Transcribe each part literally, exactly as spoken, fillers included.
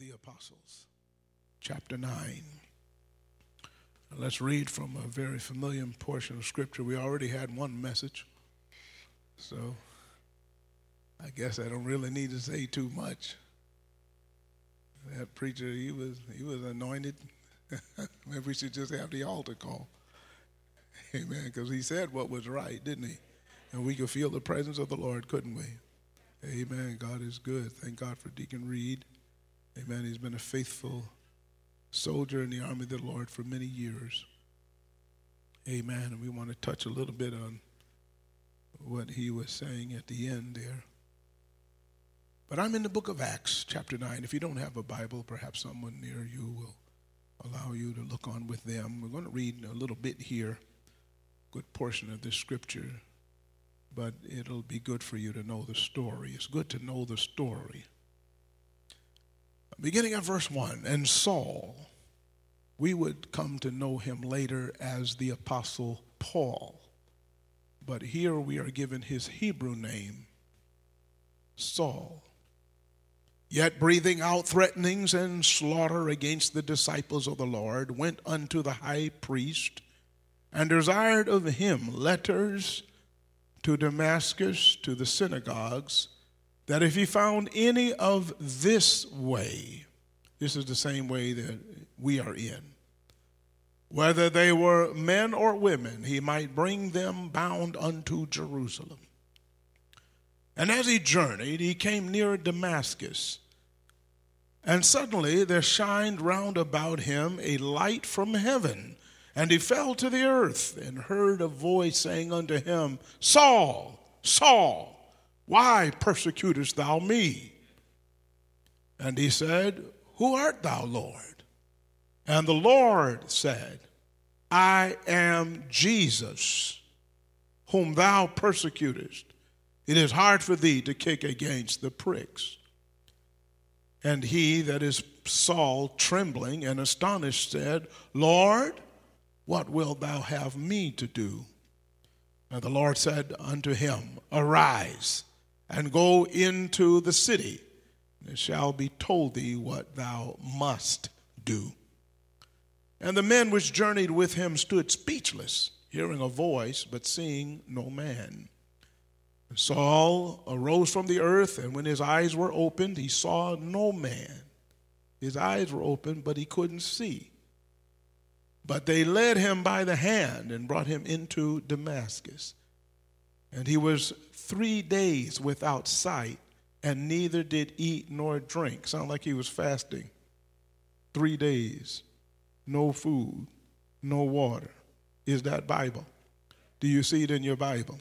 the Apostles, chapter nine. Now let's read from a very familiar portion of Scripture. We already had one message, so I guess I don't really need to say too much. That preacher, he was he was anointed. Maybe we should just have the altar call. Amen, because he said what was right, didn't he? And we could feel the presence of the Lord, couldn't we? Amen. God is good. Thank God for Deacon Reed. Amen. He's been a faithful soldier in the army of the Lord for many years. Amen. And we want to touch a little bit on what he was saying at the end there. But I'm in the book of Acts, chapter nine. If you don't have a Bible, perhaps someone near you will allow you to look on with them. We're going to read a little bit here, a good portion of this scripture, but it'll be good for you to know the story. It's good to know the story. Beginning at verse one, and Saul, we would come to know him later as the Apostle Paul, but here we are given his Hebrew name, Saul, yet breathing out threatenings and slaughter against the disciples of the Lord, went unto the high priest and desired of him letters to Damascus, to the synagogues, that if he found any of this way, this is the same way that we are in, whether they were men or women, he might bring them bound unto Jerusalem. And as he journeyed, he came near Damascus, and suddenly there shined round about him a light from heaven, and he fell to the earth and heard a voice saying unto him, Saul, Saul, why persecutest thou me? And he said, Who art thou, Lord? And the Lord said, I am Jesus, whom thou persecutest. It is hard for thee to kick against the pricks. And he, that is Saul, trembling and astonished, said, Lord, what wilt thou have me to do? And the Lord said unto him, Arise, and go into the city, and it shall be told thee what thou must do. And the men which journeyed with him stood speechless, hearing a voice, but seeing no man. And Saul arose from the earth, and when his eyes were opened, he saw no man. His eyes were opened, but he couldn't see. But they led him by the hand and brought him into Damascus. And he was three days without sight, and neither did eat nor drink. Sound like he was fasting. Three days, no food, no water. Is that Bible? Do you see it in your Bible?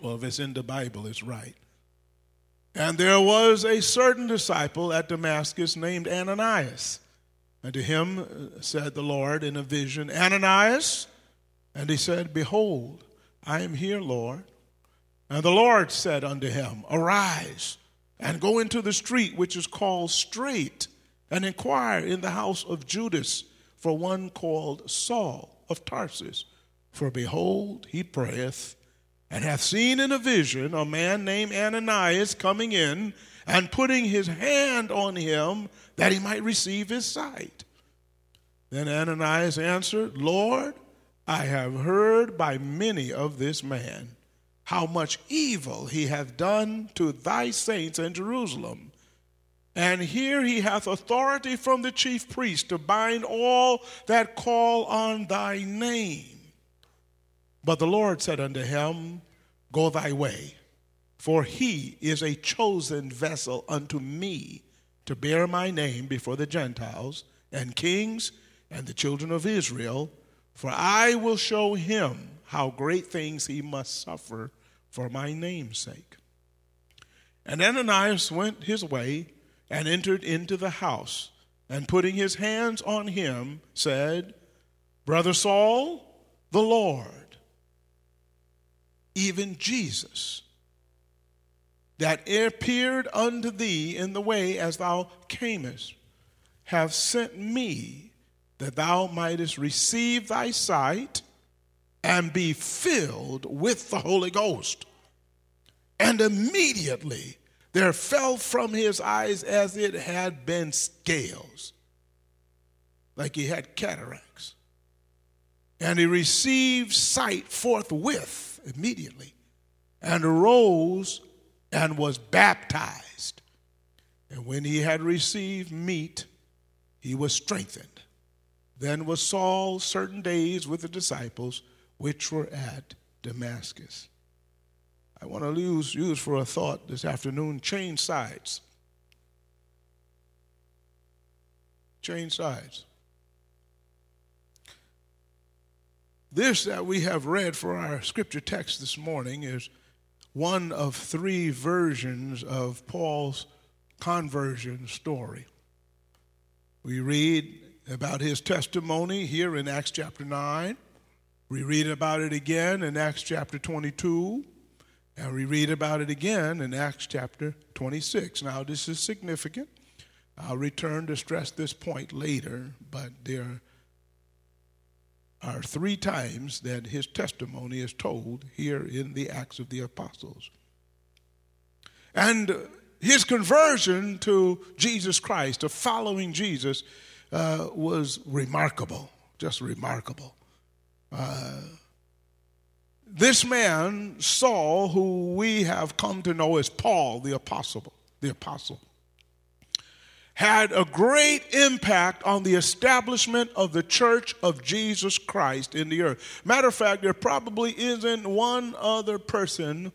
Well, if it's in the Bible, it's right. And there was a certain disciple at Damascus named Ananias. And to him said the Lord in a vision, Ananias. And he said, Behold, I am here, Lord. And the Lord said unto him, Arise, and go into the street which is called Straight, and inquire in the house of Judas for one called Saul of Tarsus. For behold, he prayeth, and hath seen in a vision a man named Ananias coming in, and putting his hand on him, that he might receive his sight. Then Ananias answered, Lord, I have heard by many of this man, how much evil he hath done to thy saints in Jerusalem. And here he hath authority from the chief priest to bind all that call on thy name. But the Lord said unto him, Go thy way. For he is a chosen vessel unto me to bear my name before the Gentiles and kings and the children of Israel, for I will show him how great things he must suffer for my name's sake. And Ananias went his way and entered into the house, and putting his hands on him, said, Brother Saul, the Lord, even Jesus, that appeared unto thee in the way as thou camest, have sent me that thou mightest receive thy sight and be filled with the Holy Ghost. And immediately there fell from his eyes as it had been scales, like he had cataracts. And he received sight forthwith, immediately, and arose and was baptized. And when he had received meat, he was strengthened. Then was Saul certain days with the disciples, which were at Damascus. I want to use, use for a thought this afternoon, change sides. Change sides. This that we have read for our scripture text this morning is one of three versions of Paul's conversion story. We read about his testimony here in Acts chapter nine. We read about it again in Acts chapter twenty-two. And we read about it again in Acts chapter twenty-six. Now, this is significant. I'll return to stress this point later, but there are three times that his testimony is told here in the Acts of the Apostles. And his conversion to Jesus Christ, to following Jesus, uh, was remarkable, just remarkable. Uh, this man, Saul, who we have come to know as Paul, the apostle, the apostle, had a great impact on the establishment of the church of Jesus Christ in the earth. Matter of fact, there probably isn't one other person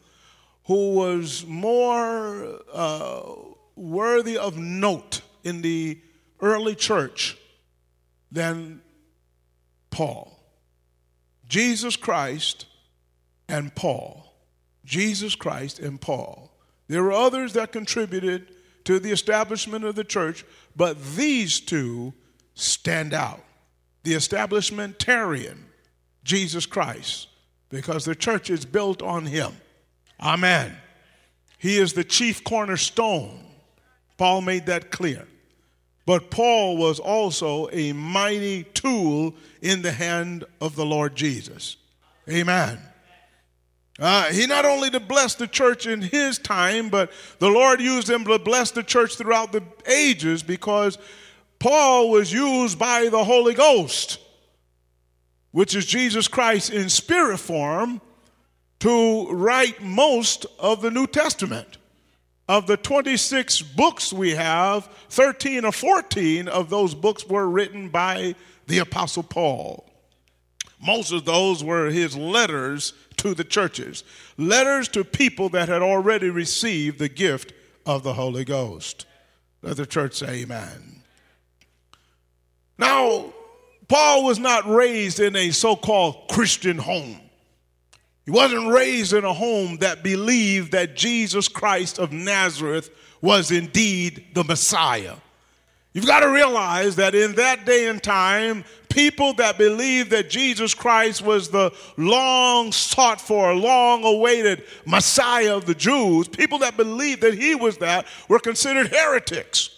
who was more uh, worthy of note in the early church than Paul. Jesus Christ and Paul. Jesus Christ and Paul. There were others that contributed to the establishment of the church, but these two stand out. The establishmentarian, Jesus Christ, because the church is built on him. Amen. He is the chief cornerstone. Paul made that clear. But Paul was also a mighty tool in the hand of the Lord Jesus. Amen. Uh, he not only to bless the church in his time, but the Lord used him to bless the church throughout the ages, because Paul was used by the Holy Ghost, which is Jesus Christ in spirit form, to write most of the New Testament. Of the twenty-six books we have, thirteen or fourteen of those books were written by the Apostle Paul. Most of those were his letters to the churches, letters to people that had already received the gift of the Holy Ghost. Let the church say amen. Now, Paul was not raised in a so-called Christian home. He wasn't raised in a home that believed that Jesus Christ of Nazareth was indeed the Messiah. You've got to realize that in that day and time, people that believed that Jesus Christ was the long sought for, long awaited Messiah of the Jews, people that believed that he was that were considered heretics.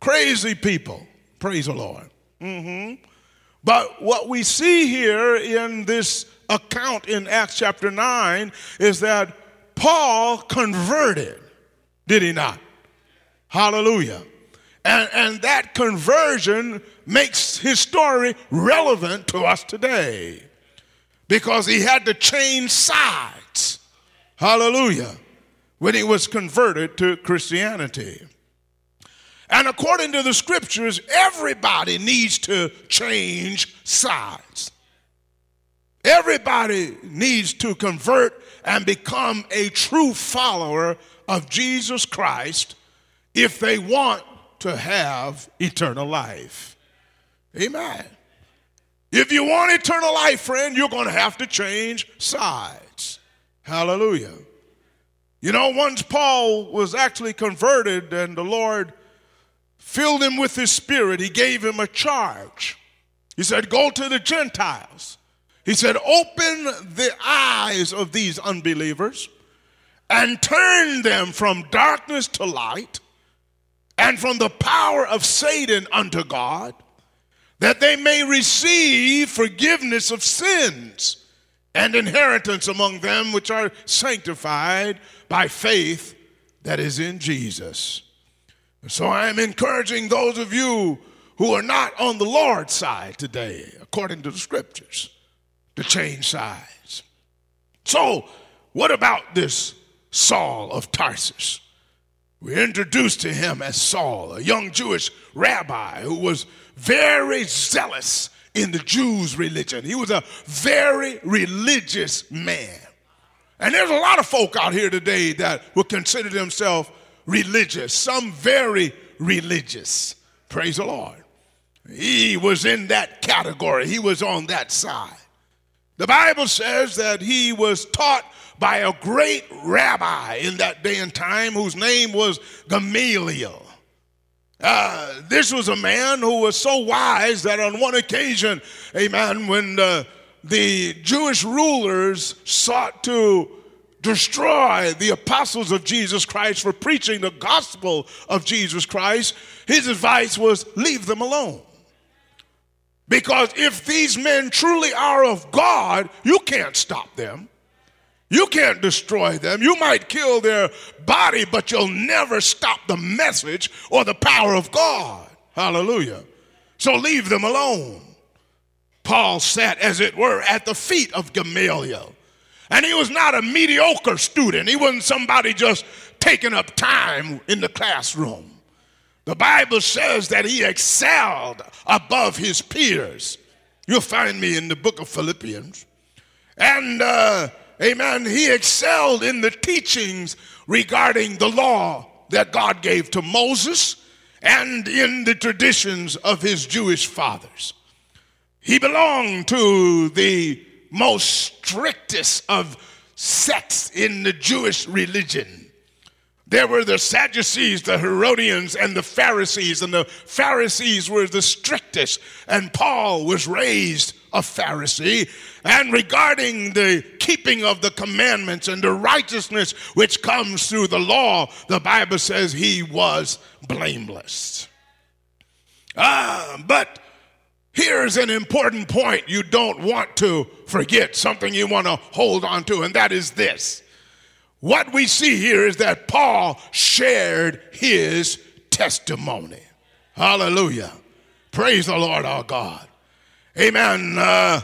Crazy people. Praise the Lord. Mm-hmm. But what we see here in this account in Acts chapter nine is that Paul converted, did he not? Hallelujah. And, and that conversion makes his story relevant to us today, because he had to change sides, hallelujah, when he was converted to Christianity. And according to the scriptures, everybody needs to change sides. Everybody needs to convert and become a true follower of Jesus Christ if they want to have eternal life. Amen. If you want eternal life, friend, you're going to have to change sides. Hallelujah. You know, once Paul was actually converted and the Lord filled him with his spirit, he gave him a charge. He said, go to the Gentiles. He said, open the eyes of these unbelievers and turn them from darkness to light, and from the power of Satan unto God, that they may receive forgiveness of sins and inheritance among them which are sanctified by faith that is in Jesus. So I am encouraging those of you who are not on the Lord's side today, according to the scriptures, to change sides. So what about this Saul of Tarsus? We're introduced to him as Saul, a young Jewish rabbi who was very zealous in the Jews' religion. He was a very religious man. And there's a lot of folk out here today that would consider themselves religious, some very religious. Praise the Lord. He was in that category. He was on that side. The Bible says that he was taught by a great rabbi in that day and time whose name was Gamaliel. Uh, this was a man who was so wise that on one occasion, amen, when the, the Jewish rulers sought to destroy the apostles of Jesus Christ for preaching the gospel of Jesus Christ, his advice was leave them alone. Because if these men truly are of God, you can't stop them. You can't destroy them. You might kill their body, but you'll never stop the message or the power of God. Hallelujah. So leave them alone. Paul sat, as it were, at the feet of Gamaliel. And he was not a mediocre student. He wasn't somebody just taking up time in the classroom. The Bible says that he excelled above his peers. You'll find me in the book of Philippians. And uh amen. He excelled in the teachings regarding the law that God gave to Moses and in the traditions of his Jewish fathers. He belonged to the most strictest of sects in the Jewish religion. There were the Sadducees, the Herodians, and the Pharisees, and the Pharisees were the strictest, and Paul was raised a Pharisee, and regarding the keeping of the commandments and the righteousness which comes through the law, the Bible says he was blameless. Ah, but here's an important point you don't want to forget, something you want to hold on to, and that is this. What we see here is that Paul shared his testimony. Hallelujah. Praise the Lord our God. Amen. Uh,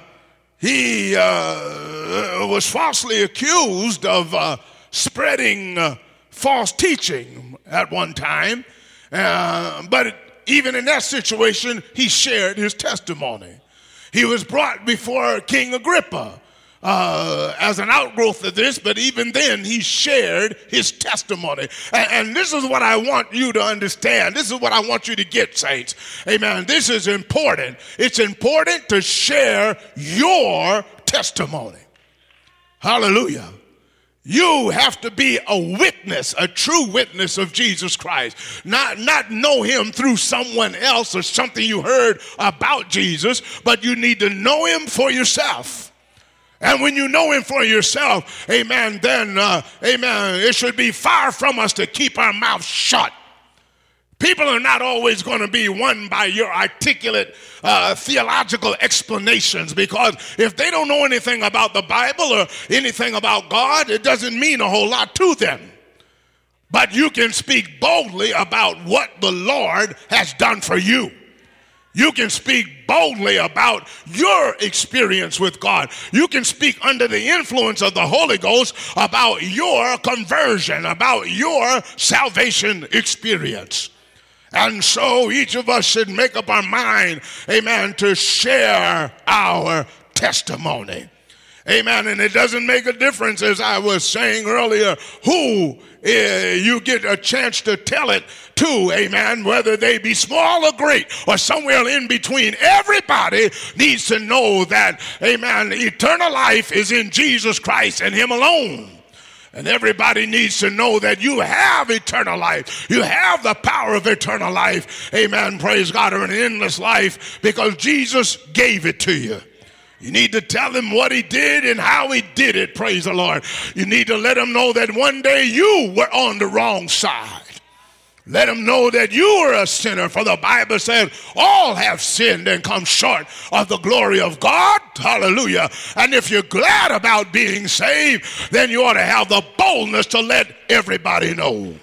he uh, was falsely accused of uh, spreading uh, false teaching at one time. Uh, but even in that situation, he shared his testimony. He was brought before King Agrippa uh, as an outgrowth of this, but even then he shared his testimony. And, and this is what I want you to understand. This is what I want you to get, saints. Amen. This is important. It's important to share your testimony. Hallelujah. You have to be a witness, a true witness of Jesus Christ. Not, not know him through someone else or something you heard about Jesus, but you need to know him for yourself. And when you know him for yourself, amen, then, uh, amen, it should be far from us to keep our mouths shut. People are not always going to be won by your articulate uh, theological explanations, because if they don't know anything about the Bible or anything about God, it doesn't mean a whole lot to them. But you can speak boldly about what the Lord has done for you. You can speak boldly about your experience with God. You can speak under the influence of the Holy Ghost about your conversion, about your salvation experience. And so each of us should make up our mind, amen, to share our testimony. Amen. And it doesn't make a difference, as I was saying earlier, who uh, you get a chance to tell it to, amen, whether they be small or great or somewhere in between. Everybody needs to know that, amen, eternal life is in Jesus Christ and him alone. And everybody needs to know that you have eternal life. You have the power of eternal life. Amen. Praise God, or an endless life, because Jesus gave it to you. You need to tell him what he did and how he did it. Praise the Lord. You need to let him know that one day you were on the wrong side. Let him know that you are a sinner, for the Bible says all have sinned and come short of the glory of God. Hallelujah. And if you're glad about being saved, then you ought to have the boldness to let everybody know.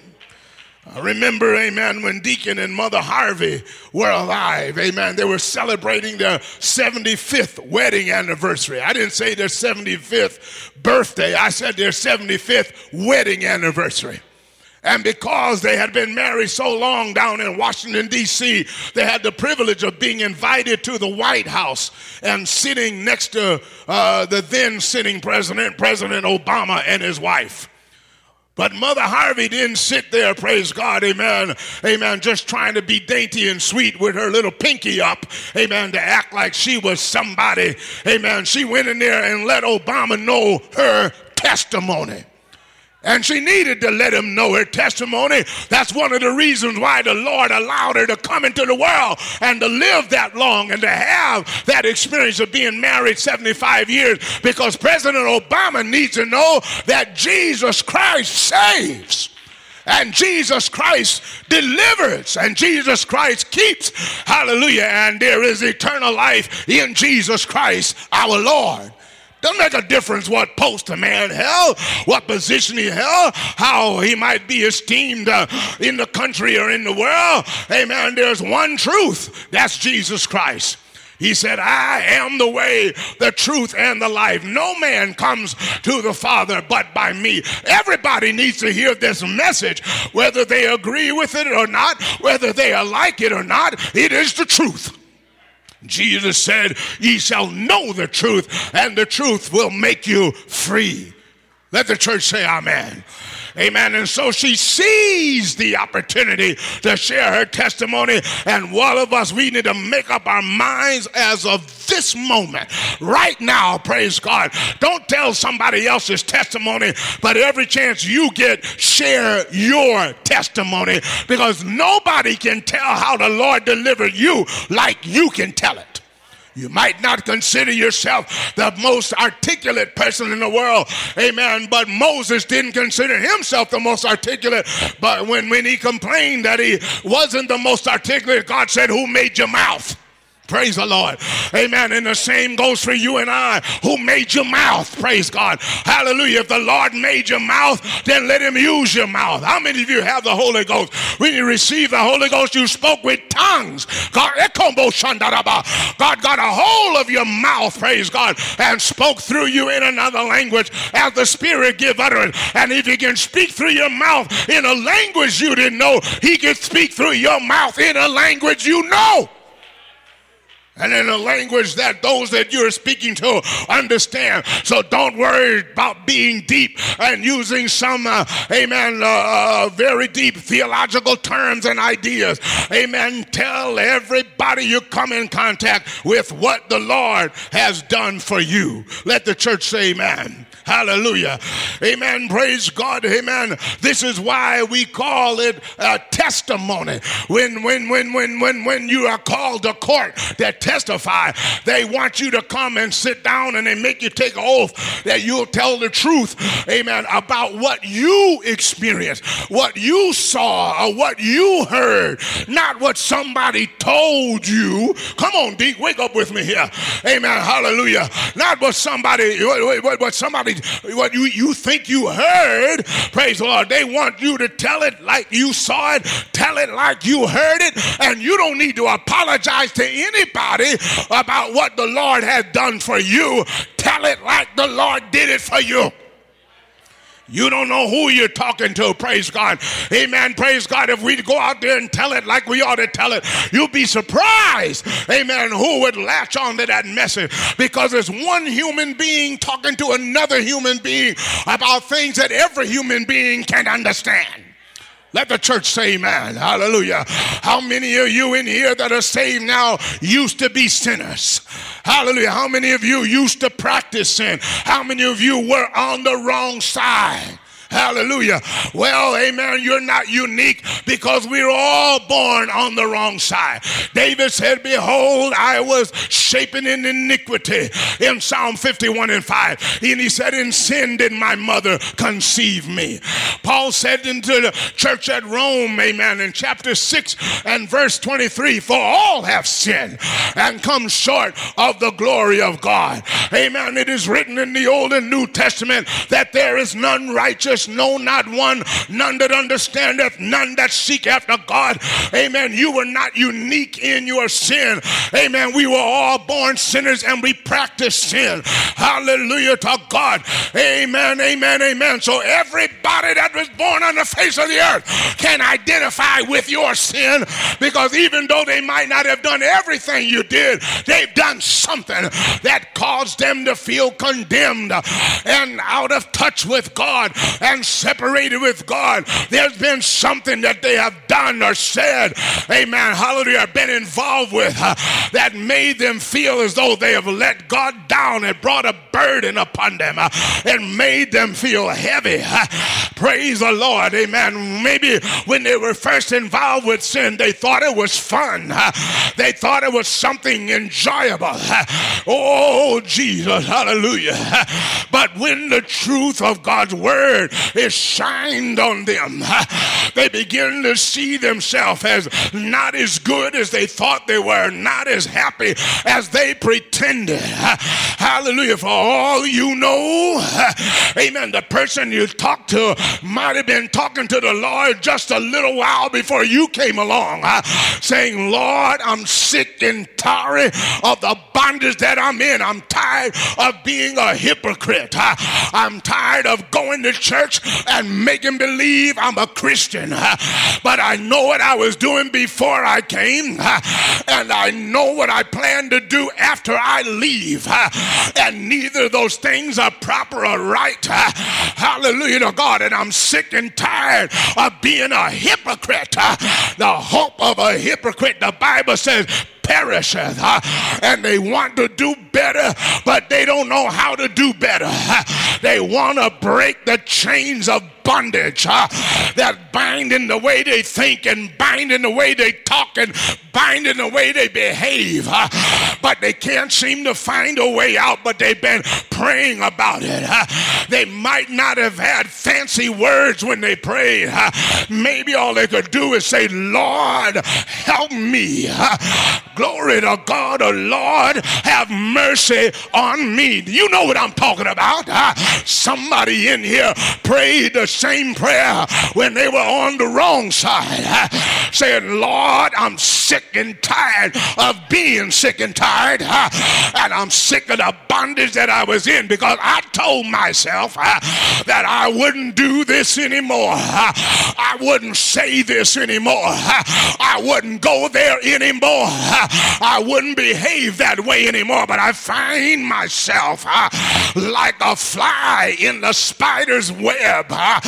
I remember, amen, when Deacon and Mother Harvey were alive, amen, they were celebrating their seventy-fifth wedding anniversary. I didn't say their seventy-fifth birthday. I said their seventy-fifth wedding anniversary. And because they had been married so long down in Washington, D C, they had the privilege of being invited to the White House and sitting next to uh, the then sitting president, President Obama, and his wife. But Mother Harvey didn't sit there, praise God, amen, amen, just trying to be dainty and sweet with her little pinky up, amen, to act like she was somebody, amen. She went in there and let Obama know her testimony. And she needed to let him know her testimony. That's one of the reasons why the Lord allowed her to come into the world and to live that long and to have that experience of being married seventy-five years, because President Obama needs to know that Jesus Christ saves, and Jesus Christ delivers, and Jesus Christ keeps. Hallelujah. And there is eternal life in Jesus Christ our Lord. Doesn't make a difference what post a man held, what position he held, how he might be esteemed uh, in the country or in the world. Amen. There's one truth. That's Jesus Christ. He said, I am the way, the truth, and the life. No man comes to the Father but by me. Everybody needs to hear this message, whether they agree with it or not, whether they like it or not. It is the truth. Jesus said, ye shall know the truth, and the truth will make you free. Let the church say amen. Amen. And so she seized the opportunity to share her testimony. And all of us, we need to make up our minds as of this moment, right now, praise God. Don't tell somebody else's testimony, but every chance you get, share your testimony, because nobody can tell how the Lord delivered you like you can tell it. You might not consider yourself the most articulate person in the world, amen, but Moses didn't consider himself the most articulate. But when, when he complained that he wasn't the most articulate, God said, who made your mouth? Praise the Lord. Amen. And the same goes for you and I. Who made your mouth? Praise God. Hallelujah. If the Lord made your mouth, then let him use your mouth. How many of you have the Holy Ghost? When you received the Holy Ghost, you spoke with tongues. God, God got a hold of your mouth, praise God, and spoke through you in another language as the Spirit give utterance. And if he can speak through your mouth in a language you didn't know, he can speak through your mouth in a language you know. And in a language that those that you're speaking to understand. So don't worry about being deep and using some, uh, amen, uh, uh, very deep theological terms and ideas. Amen. Tell everybody you come in contact with what the Lord has done for you. Let the church say amen. Hallelujah. Amen. Praise God. Amen. This is why we call it a testimony. When, when, when, when, when, when you are called to court that testify, they want you to come and sit down, and they make you take an oath that you'll tell the truth, amen, about what you experienced, what you saw, or what you heard, not what somebody told you. Come on, Deke, wake up with me here. Amen. Hallelujah. Not what somebody, what, what, what somebody what you, you think you heard, praise the Lord. They want you to tell it like you saw it, tell it like you heard it, and you don't need to apologize to anybody about what the Lord has done for you. Tell it like the Lord did it for you. You don't know who you're talking to, praise God. Amen, praise God. If we go out there and tell it like we ought to tell it, you'll be surprised, amen, who would latch on to that message. Because it's one human being talking to another human being about things that every human being can't understand. Let the church say amen, hallelujah. How many of you in here that are saved now used to be sinners? Hallelujah. How many of you used to practice sin? How many of you were on the wrong side? Hallelujah. Well, amen, you're not unique, because we were all born on the wrong side. David said, behold, I was shapen in iniquity, in Psalm fifty-one and five. And he said, in sin did my mother conceive me. Paul said into the church at Rome, amen, in chapter six and verse twenty-three, for all have sinned and come short of the glory of God. Amen. It is written in the Old and New Testament that there is none righteous, is no, not one, none that understandeth, none that seek after God. Amen. You were not unique in your sin. Amen. We were all born sinners and we practice sin. Hallelujah to God. Amen, amen, amen. So everybody that was born on the face of the earth can identify with your sin, because even though they might not have done everything you did, they've done something that caused them to feel condemned and out of touch with God and separated with God. There's been something that they have done or said, amen, hallelujah, been involved with uh, that made them feel as though they have let God down and brought a burden upon them uh, and made them feel heavy. Uh, praise the Lord, amen. Maybe when they were first involved with sin, they thought it was fun. Uh, they thought it was something enjoyable. Uh, oh, Jesus, hallelujah. Uh, but when the truth of God's word is shined on them, uh, they begin to see themselves as not as good as they thought they were, not as happy as they pretended. Uh, hallelujah. For all you know, uh, amen, the person you talked to might have been talking to the Lord just a little while before you came along, uh, saying, Lord, I'm sick and tired of the bondage that I'm in. I'm tired of being a hypocrite. Uh, I'm tired of going to church and making believe I'm a Christian. Uh, but I know what I was doing before I came, uh, and I know what I plan to do after I leave, uh, and neither of those things are proper or right. Uh, hallelujah to God. And I'm sick and tired of being a hypocrite. Uh, the hope of a hypocrite, the Bible says, perisheth, uh, and they want to do better, but they don't know how to do better. Uh, they want to break the chains of bondage uh, that bind in the way they think, and bind in the way they talk, and bind in the way they behave, uh, but they can't seem to find a way out, but they've been praying about it. Uh, they might not have had fancy words when they prayed. Uh, maybe all they could do is say, Lord, help me. Uh, glory to God. Oh, Lord, have mercy on me. You know what I'm talking about. Uh, somebody in here prayed the same prayer when they were on the wrong side, uh, saying, Lord, I'm sick and tired of being sick and tired, uh, and I'm sick of the bondage that I was in, because I told myself uh, that I wouldn't do this anymore. Uh, I wouldn't say this anymore. Uh, I wouldn't go there anymore. Uh, I wouldn't behave that way anymore, but I find myself uh, like a fly in the spider's web. Uh,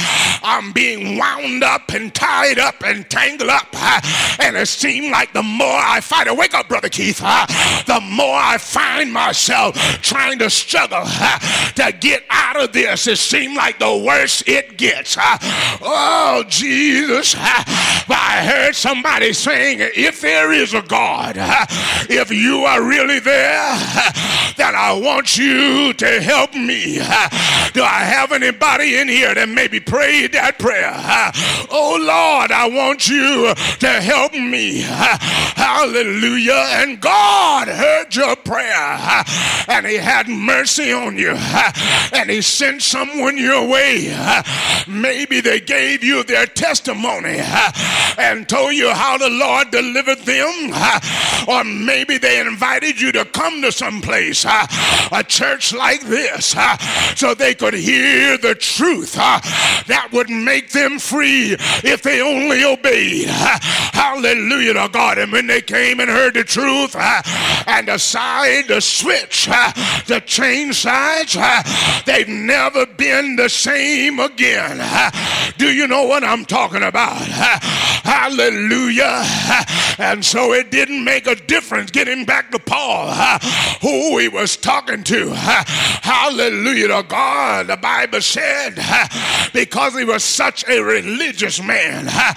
I'm being wound up and tied up and tangled up, uh, and it seems like the more I fight, wake up, Brother Keith, uh, the more I find myself trying to struggle uh, to get out of this. It seems like the worse it gets. Uh, oh, Jesus. Uh, but I heard somebody saying, if there is a God, uh, if you are really there, uh, then I want you to help me. Uh, do I have anybody in here that maybe prayed that prayer? Uh, oh, Lord, I want you to help me. Uh, hallelujah. And God heard your prayer, uh, and he had mercy on you, uh, and he sent someone your way. Uh, maybe they gave you their testimony uh, and told you how the Lord delivered them, uh, or maybe they invited you to come to some place, uh, a church like this, uh, so they could hear the truth uh, that would make them free if they only obeyed. Uh, hallelujah to God. And when they came and heard the truth uh, and decided to switch, uh, to change sides, uh, they've never been the same again. Uh, do you know what I'm talking about? Uh, hallelujah. Uh, and so it didn't make a difference getting back to Paul, uh, who he was talking to. Uh, hallelujah to God. The Bible said uh, because he was such a religious man, uh,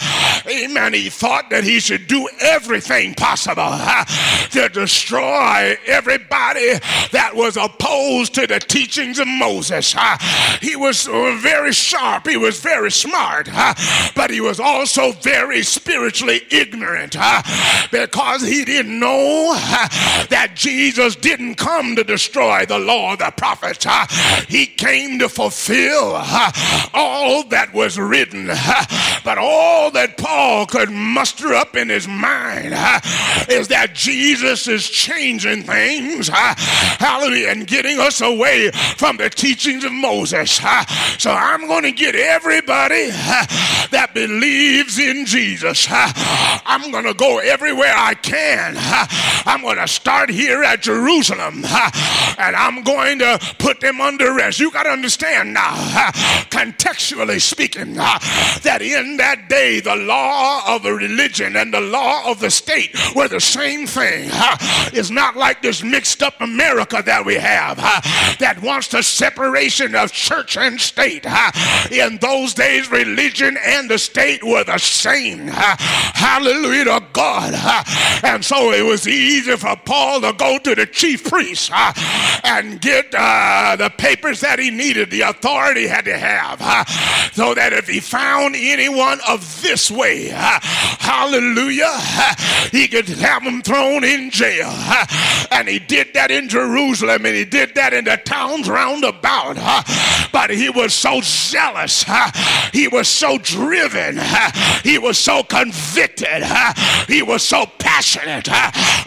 amen, he thought that he should do everything possible uh, to destroy everybody that was opposed to the teachings of Moses. Uh, he was very sharp. He was very smart. Uh, but he was also very spiritually ignorant. Uh, because he didn't know that Jesus didn't come to destroy the law of the prophets. He came to fulfill all that was written. But all that Paul could muster up in his mind is that Jesus is changing things, hallelujah, and getting us away from the teachings of Moses. So I'm going to get everybody that believes in Jesus. I'm going to go everywhere I can. I'm going to start here at Jerusalem, and I'm going to put them under arrest. You got to understand now, contextually speaking, that in that day the law of the religion and the law of the state were the same thing. It's not like this mixed up America that we have that wants the separation of church and state. In those days, religion and the state were the same. Hallelujah to God. And so it was easy for Paul to go to the chief priest and get the papers that he needed, the authority had to have, so that if he found anyone of this way, hallelujah, he could have them thrown in jail. And he did that in Jerusalem, and he did that in the towns round about. But he was so zealous, he was so driven, he was so convicted, he was so passionate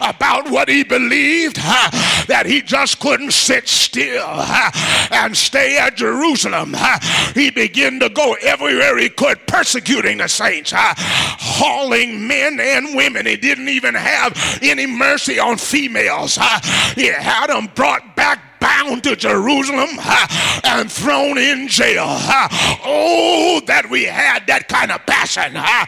about what he believed that he just couldn't sit still and stay at Jerusalem. He began to go everywhere he could, persecuting the saints, hauling men and women. He didn't even have any mercy on females. He had them brought back bound to Jerusalem uh, and thrown in jail. Uh, oh, that we had that kind of passion uh,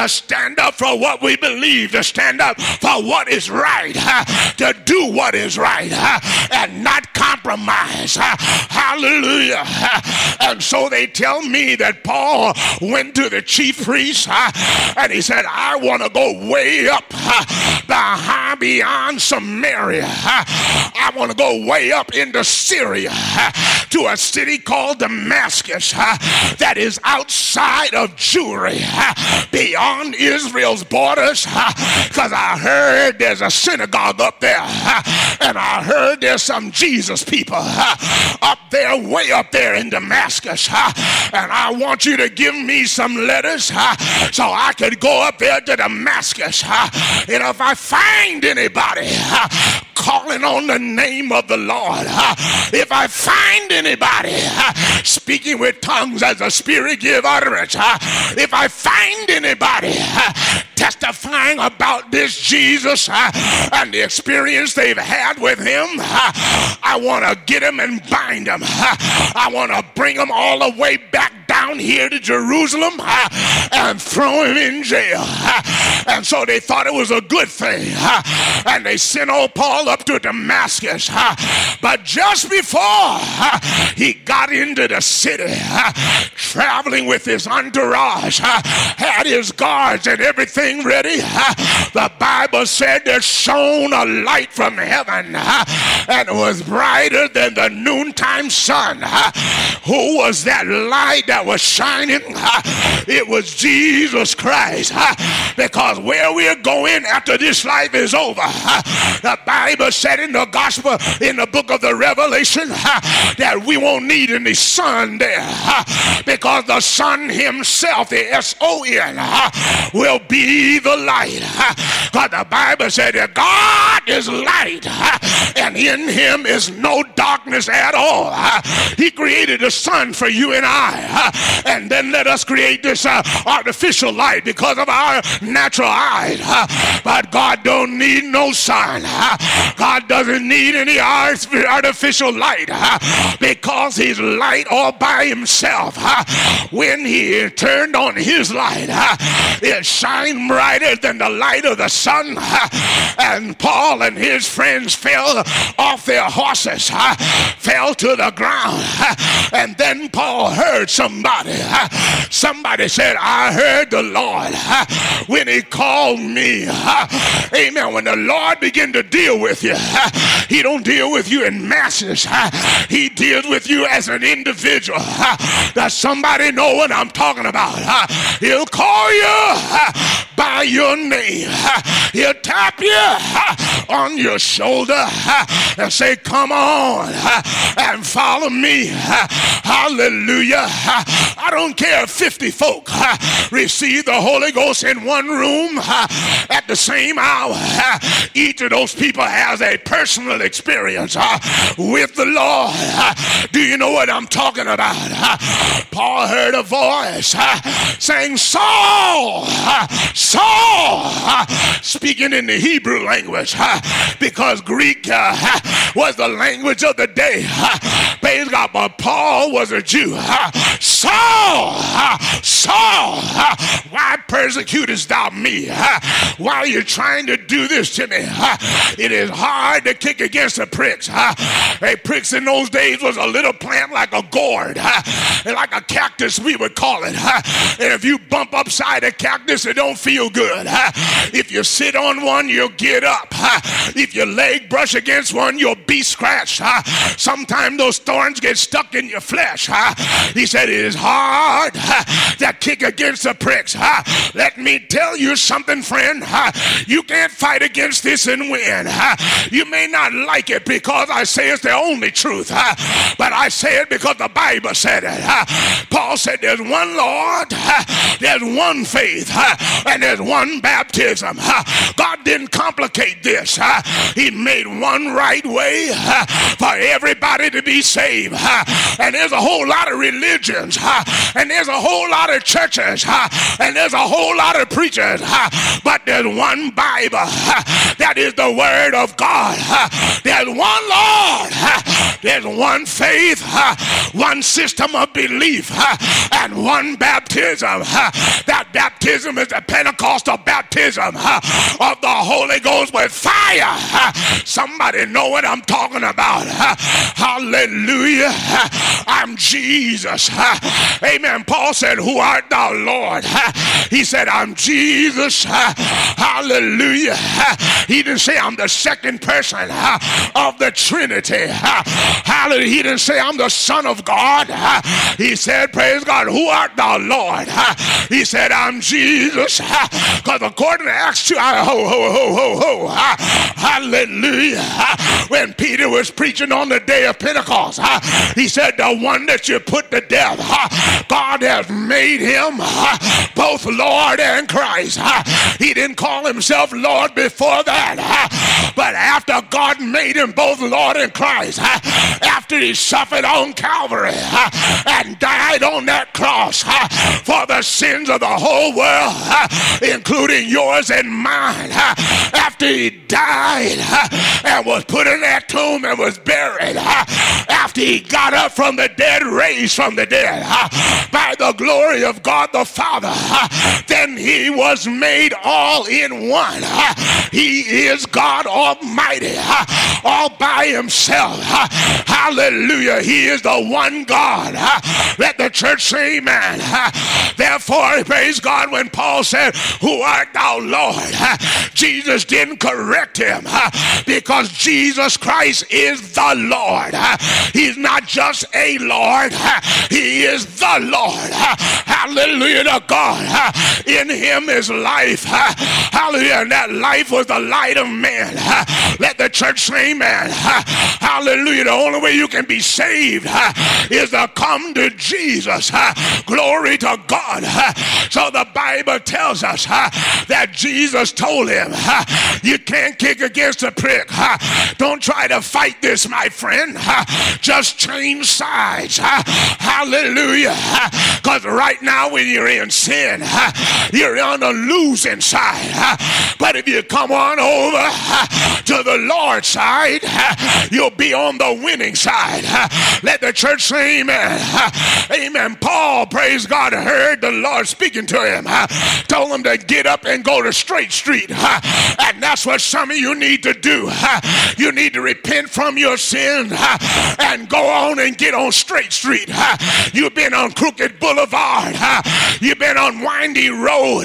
to stand up for what we believe, to stand up for what is right, uh, to do what is right, uh, and not compromise. Uh, hallelujah. Uh, and so they tell me that Paul went to the chief priest uh, and he said, I want to go way up uh, behind, beyond Samaria. Uh, I want to go way up into Syria, to a city called Damascus, that is outside of Jewry, beyond Israel's borders, because I heard there's a synagogue up there, and I heard there's some Jesus people up there, way up there in Damascus, and I want you to give me some letters so I could go up there to Damascus, and if I find anybody calling on the name of the Lord, if I find anybody speaking with tongues as the Spirit give utterance, if I find anybody testifying about this Jesus and the experience they've had with him, I want to get him and bind him. I want to bring him all the way back down here to Jerusalem uh, and throw him in jail. Uh, and so they thought it was a good thing. Uh, and they sent old Paul up to Damascus. Uh, but just before uh, he got into the city, uh, traveling with his entourage, uh, had his guards and everything ready, uh, the Bible said there shone a light from heaven uh, and was brighter than the noontime sun. Uh, who was that light that was shining? It was Jesus Christ, because where we're going after this life is over, the Bible said in the gospel, in the book of the Revelation, that we won't need any sun there, because the Son himself, the S O N, will be the light. Because the Bible said that God is light, and in him is no darkness at all. He created the sun for you and I, and then let us create this uh, artificial light because of our natural eyes. Uh, but God don't need no sun. Uh, God doesn't need any artificial light uh, because he's light all by himself. Uh, when he turned on his light, uh, it shined brighter than the light of the sun. Uh, and Paul Paul and his friends fell off their horses, uh, fell to the ground. Uh, and then Paul heard somebody. Uh, somebody said, I heard the Lord uh, when he called me. Uh, amen. When the Lord began to deal with you, uh, he don't deal with you in masses. Uh, he deals with you as an individual. Uh, does somebody know what I'm talking about? Uh, he'll call you uh, by your name. Uh, he'll tap you uh, on your shoulder uh, and say, come on uh, and follow me. Uh, hallelujah. Uh, I don't care if fifty folk uh, receive the Holy Ghost in one room uh, at the same hour. Uh, each of those people has a personal experience uh, with the Lord. Uh, do you know what I'm talking about? Uh, Paul heard a voice uh, saying, Saul, uh, Saul, uh, speaking in the Hebrew language uh, because Greek uh, was the language of the day. Uh, praise God, but Paul was a Jew. Uh, Saul, uh, Saul, uh, why persecutest thou me? Uh, why are you trying to do this to me? Uh, it is hard to kick against the pricks. Uh, hey, pricks in those days was a little plant like a gourd, uh, like a cactus we would call it. Uh, and if you bump upside a cactus, it don't feel good. Uh, if you sit on one, you'll get up. Uh, if your leg brush against one, you'll be scratched. Uh, sometimes those thorns get stuck in your flesh. Uh, he said it is hard uh, to kick against the pricks. Uh, let me tell you something, friend. Uh, you can't fight against this and win. Uh, you may not like it because I say it's the only truth. Uh, but I say it because the Bible said it. Uh, Paul said there's one Lord, uh, there's one faith, uh, and there's one baptism. Uh, God didn't complicate this. Uh, he made one right way uh, for everybody to be saved. Uh, and there's a whole lot of religions, uh, and there's a whole lot of churches, uh, and there's a whole lot of preachers, uh, but there's one Bible. Uh, that is the Word of God. Uh, there's one Lord. Uh, there's one faith, uh, one system of belief, uh, and one baptism. Uh, that baptism is the Pentecostal baptism uh, of the Holy Ghost with fire. Uh, somebody know what I'm talking about. Uh, hallelujah. Uh, I'm Jesus. Uh, amen. Paul said, who art thou, Lord? Uh, he said, I'm Jesus. Uh, hallelujah. Uh, he didn't say I'm the second person uh, of the Trinity. Uh, hallelujah. He didn't say I'm the Son of God. Uh, he said, praise God, who art thou, Lord? Uh, he said, I'm Jesus. Because uh, according to Acts two, I, ho, ho, ho, ho, ho. Uh, hallelujah. Uh, when Peter was preaching on the day of Pentecost, uh, he said, the one that you put to death, uh, God has made him uh, both Lord and Christ. Uh, he didn't call himself Lord before that. Uh, but after God made him both Lord and Christ, uh, after he suffered on Calvary uh, and died on that cross uh, for the sins of the whole world, uh, including yours and mine, uh, after he died uh, and was put in that tomb and was buried, uh, after he got up from the dead, raised from the dead uh, by the glory of God the Father, uh, then he was made all in one. Uh, he is God Almighty, uh, all by himself. Uh, hallelujah. He is the one God. Uh, let the church say amen. Uh, therefore, praise God, when Paul said, who art thou, Lord? Uh, Jesus didn't correct him uh, because Jesus Christ is the Lord. Uh, he's not just a Lord. Uh, he is the Lord. Uh, hallelujah to God. Uh, in him is life. Uh, hallelujah. And that life was the light of man. Uh, let the church say amen. Uh, hallelujah. The only way you can be saved uh, is to come to Jesus. Uh, glory to God. Uh, so the Bible tells us uh, that Jesus told him, uh, you can't kick against the prick. Uh, don't try to fight this, my friend. Uh, just change sides. Hallelujah. Because right now when you're in sin, you're on the losing side. But if you come on over to the Lord's side, you'll be on the winning side. Let the church say amen. Amen. Paul, praise God, heard the Lord speaking to him. Told him to get up and go to Straight Street. And that's what some of you need to do. You need to repent from your sin and go on and get on Straight Street. You've been on Crooked Boulevard. You've been on Windy Road.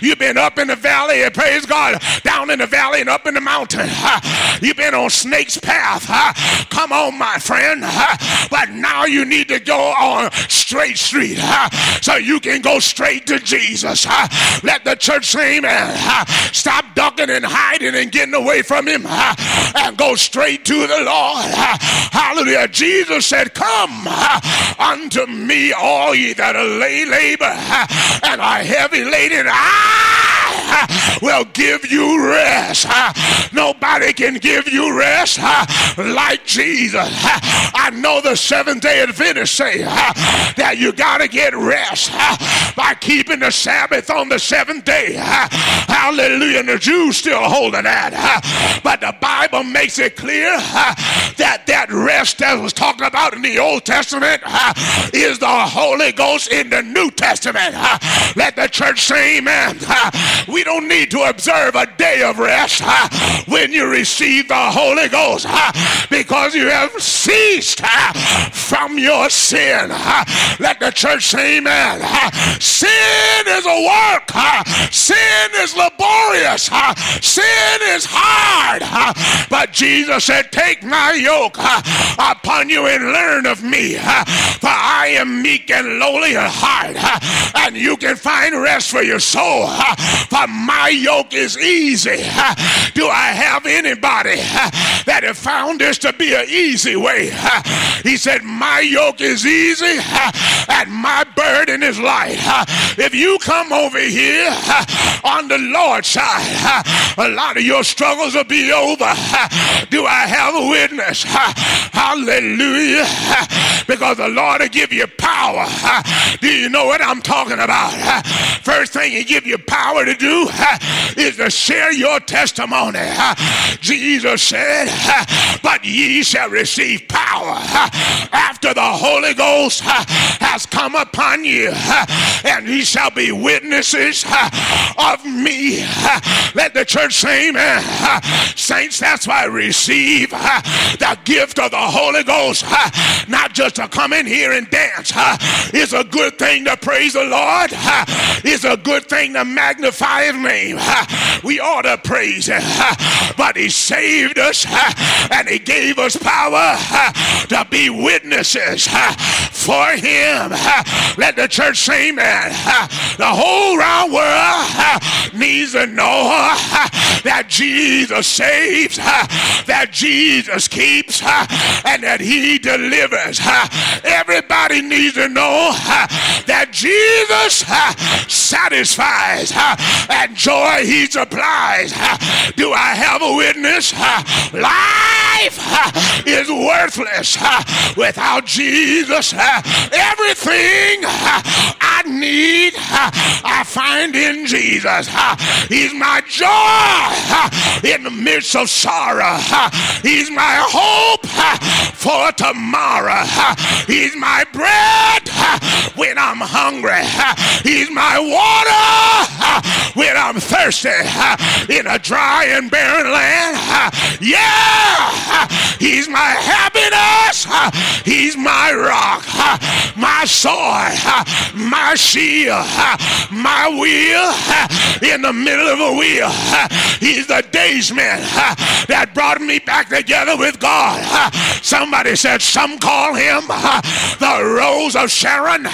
You've been up in the valley, and praise God, down in the valley and up in the mountain. You've been on Snake's Path. Come on, my friend. But now you need to go on Straight Street so you can go straight to Jesus. Let the church say amen. Stop ducking and hiding and getting away from him and go straight to the Lord. Hallelujah. Jesus said, come unto me all ye that are lay labor and are heavy laden. I will give you rest. Nobody can give you rest like Jesus. I know the Seventh Day Adventists say that you got to get rest by keeping the Sabbath on the seventh day. Hallelujah. And the Jews still holding that. But the Bible makes it clear that that rest that was talked about in the Old Testament is the Holy Ghost in the New Testament. Let the church say amen. We don't need to observe a day of rest uh, when you receive the Holy Ghost uh, because you have ceased uh, from your sin. Uh, let the church say amen. Uh, sin is a work. Uh, sin is laborious. Uh, sin is hard. Uh, but Jesus said, take my yoke uh, upon you and learn of me. Uh, for I am meek and lowly in heart. Uh, and you can find rest for your soul. Uh, for my yoke is easy. Do I have anybody that have found this to be an easy way? He said, my yoke is easy and my burden is light. If you come over here on the Lord's side, a lot of your struggles will be over. Do I have a witness? Hallelujah. Because the Lord will give you power. Do you know what I'm talking about? First thing he give you power to do uh, is to share your testimony. Uh, Jesus said, uh, but ye shall receive power uh, after the Holy Ghost uh, has come upon you, uh, and ye shall be witnesses uh, of me. Uh, let the church say amen. Uh, saints, that's why I receive uh, the gift of the Holy Ghost, uh, not just to come in here and dance. Uh, it's a good thing to praise the Lord. Uh, it's a good thing to magnify Magnify his name. We ought to praise him. But he saved us and he gave us power to be witnesses for him. Let the church say amen. The whole round world needs to know that Jesus saves, that Jesus keeps, and that he delivers. Everybody needs to know that Jesus satisfies. And joy he supplies. Do I have a witness? Life is worthless without Jesus. Everything I need, I find in Jesus. He's my joy in the midst of sorrow. He's my hope for tomorrow. He's my bread when I'm hungry. He's my water when I'm thirsty in a dry and barren land. Yeah, he's my happiness. He's my rock, my sword, my shield, my wheel in the middle of a wheel. He's the daysman that brought me back together with God. Somebody said, some call him the Rose of Sharon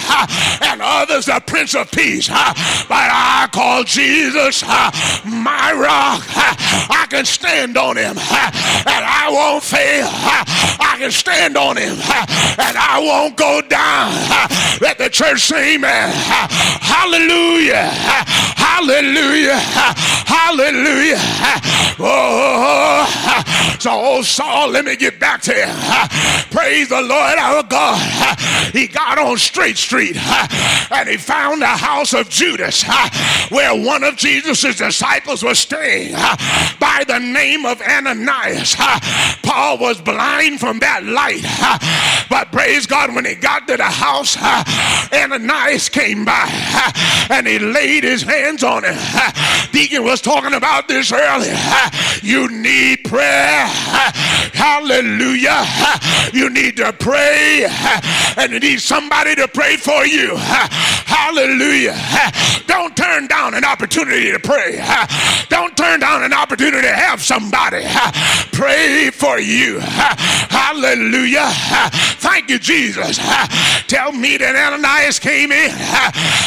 and others the Prince of Peace. But I call Jesus uh, my rock. uh, I can stand on him uh, and I won't fail. uh, I can stand on him uh, and I won't go down. uh, let the church say amen. uh, hallelujah. uh, hallelujah. uh, hallelujah. uh, oh, uh, So, old Saul, let me get back to him. Praise the Lord our God. He got on Straight Street and he found the house of Judas, where one of Jesus' disciples was staying by the name of Ananias. Paul was blind from that light, but praise God, when he got to the house, Ananias came by and he laid his hands on him. Deacon was talking about this earlier. You need prayer. Hallelujah. You need to pray, and you need somebody to pray for you. Hallelujah. Don't turn down an opportunity to pray. Don't turn down an opportunity to have somebody pray for you. Hallelujah. Thank you, Jesus. Tell me that Ananias came in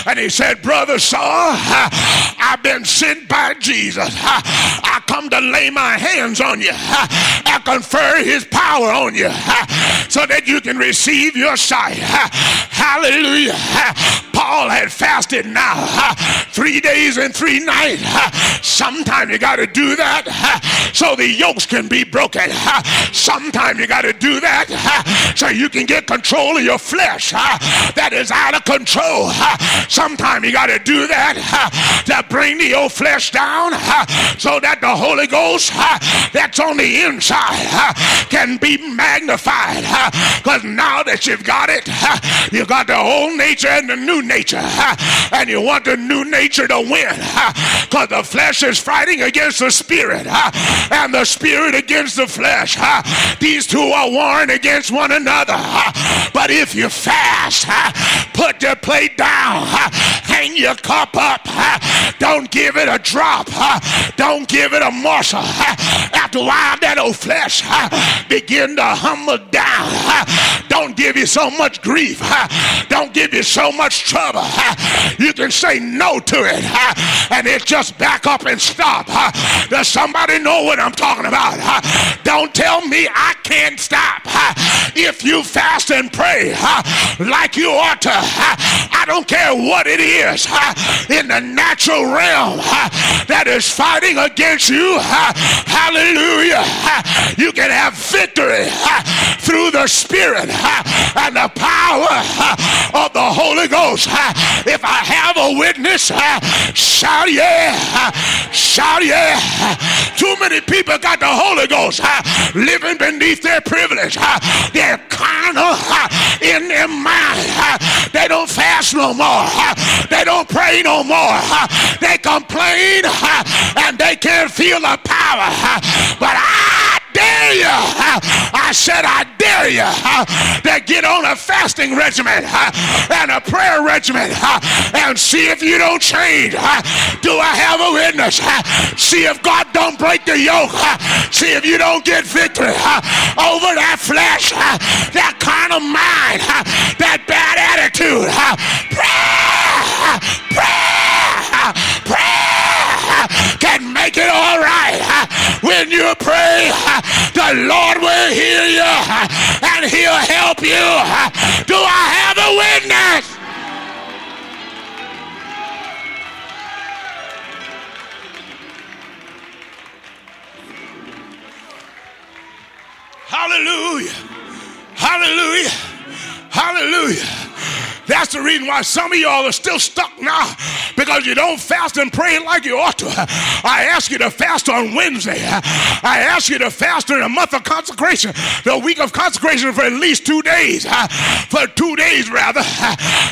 and he said, Brother Saul, I've been sent by Jesus. I come to lay my hands on you. I confer his power on you so that you can receive your sight. Hallelujah. Paul had fasted now three days and three nights. Sometime you got to do that so the yokes can be broken. Sometime you got to do that so you can get control of your flesh that is out of control. Sometime you got to do that to bring the old flesh down so that the Holy Ghost that's on the inside can be magnified. Because now that you've got it, you got the old nature and the new nature, and you want the new nature to win, because the flesh is fighting against the spirit and the spirit against the flesh. These two are warring against one another. But if you fast, put your plate down, hang your cup up, don't give it a drop, don't give it a morsel. After a while, that old flesh begin to humble down. Don't give you so much grief, don't give you so much trouble. You can say no to it and it just back up and stop. Does somebody know what I'm talking about? Don't tell me I can't stop. If you fast and pray like you ought to, I don't care what it is in the natural realm that is fighting against you, hallelujah, you can have victory through the Spirit and the power of the Holy Ghost. If I have a witness, shout yeah, shout yeah. Too many people got the Holy Ghost living beneath their privilege. They're carnal in their mind. They don't fast no more. They don't pray no more. They complain and they can't feel the power. But I dare you, I said I dare you, to get on a fasting regimen and a prayer regimen and see if you don't change. Do I have a witness? See if God don't break the yoke. See if you don't get victory over that flesh, that kind of mind, that bad attitude. Prayer, prayer, prayer can make it all right. When you pray, the Lord will hear you and he'll help you. Do I have a witness? Hallelujah. Hallelujah. Hallelujah. That's the reason why some of y'all are still stuck now, because you don't fast and pray like you ought to. I ask you to fast on Wednesday. I ask you to fast during the month of consecration, the week of consecration, for at least two days, for two days rather,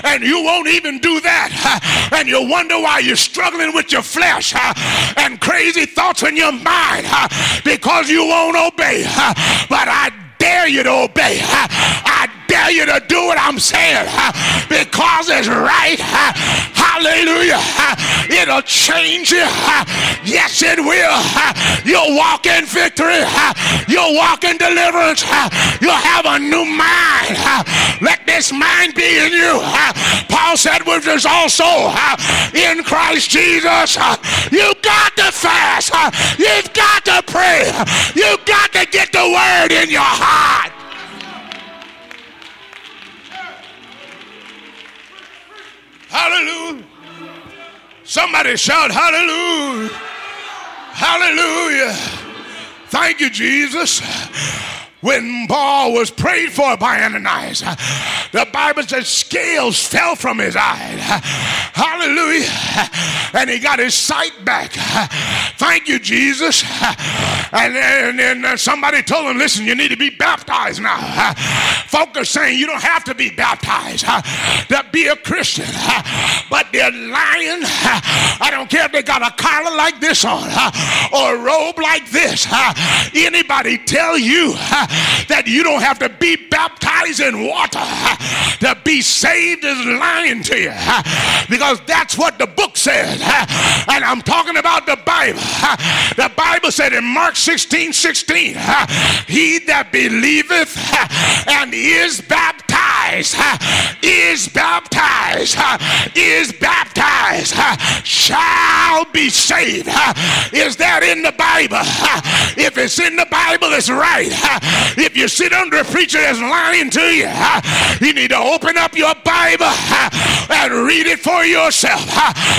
and you won't even do that. And you wonder why you're struggling with your flesh and crazy thoughts in your mind, because you won't obey. But I dare you to obey. I dare you to do what I'm saying, because it's right. Hallelujah. It'll change you. Yes, it will. You'll walk in victory. You'll walk in deliverance. You'll have a new mind. Let this mind be in you. Paul said, which is also in Christ Jesus. You've got to fast. You've got to pray. You've got to get the word in your heart. Hallelujah. Somebody shout hallelujah. Hallelujah. Thank you, Jesus. When Paul was prayed for by Ananias, the Bible says scales fell from his eyes. Hallelujah. And he got his sight back. Thank you, Jesus. And then, and then somebody told him, listen, you need to be baptized now. Folk are saying you don't have to be baptized to be a Christian. But they're lying. I don't care if they got a collar like this on or a robe like this. Anybody tell you that you don't have to be baptized in water to be saved is lying to you, because that's what the book says. And I'm talking about the Bible. The Bible said in Mark sixteen sixteen, he that believeth and is baptized is baptized is baptized shall be saved. Is that in the Bible? If it's in the Bible, it's right. If you sit under a preacher that's lying to you, you need to open up your Bible and read it for yourself.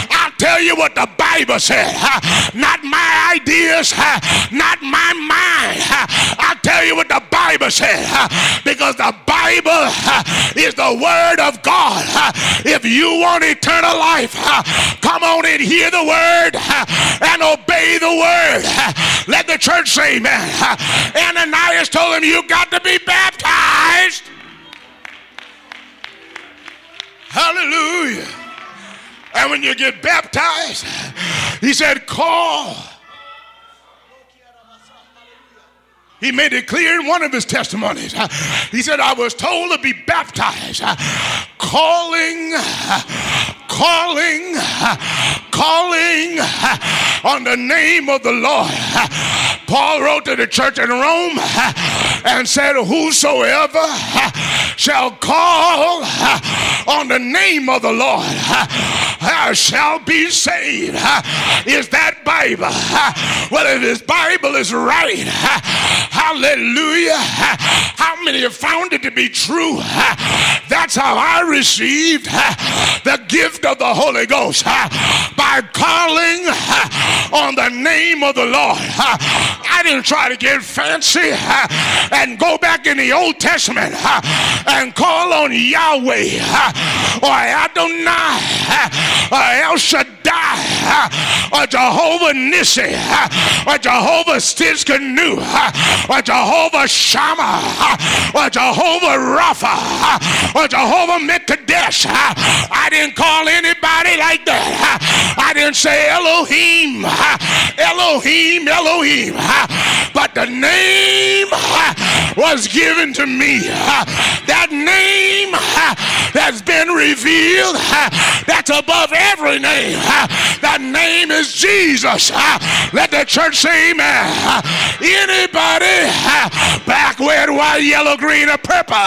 I'll tell you what the Bible said. Not my ideas, not my mind. I'll tell you what the Bible said, because the Bible is the Word of God. If you want eternal life, come on and hear the Word and obey the Word. Let the church say amen. Ananias told him, you got to be baptized. Hallelujah. And when you get baptized, he said, call. He made it clear in one of his testimonies. He said, I was told to be baptized. Calling, calling, calling on the name of the Lord. Paul wrote to the church in Rome and said, whosoever shall call on the name of the Lord shall be saved. Is that Bible? Well, if this Bible is right, hallelujah. How many have found it to be true? That's how I received the gift of the Holy Ghost, by calling on the name of the Lord. I didn't try to get fancy and go back in the Old Testament and call on Yahweh or Adonai or El Shaddai or Jehovah Nissi or Jehovah Stizkenu or Jehovah Shammah or Jehovah Rapha or Jehovah Mekadesh. I didn't call anybody like that. I didn't say Elohim, Elohim, Elohim, but the name was given to me. That name that's been revealed, that's above every name. That name is Jesus. Let the church say amen. Anybody back red, white, yellow, green, or purple,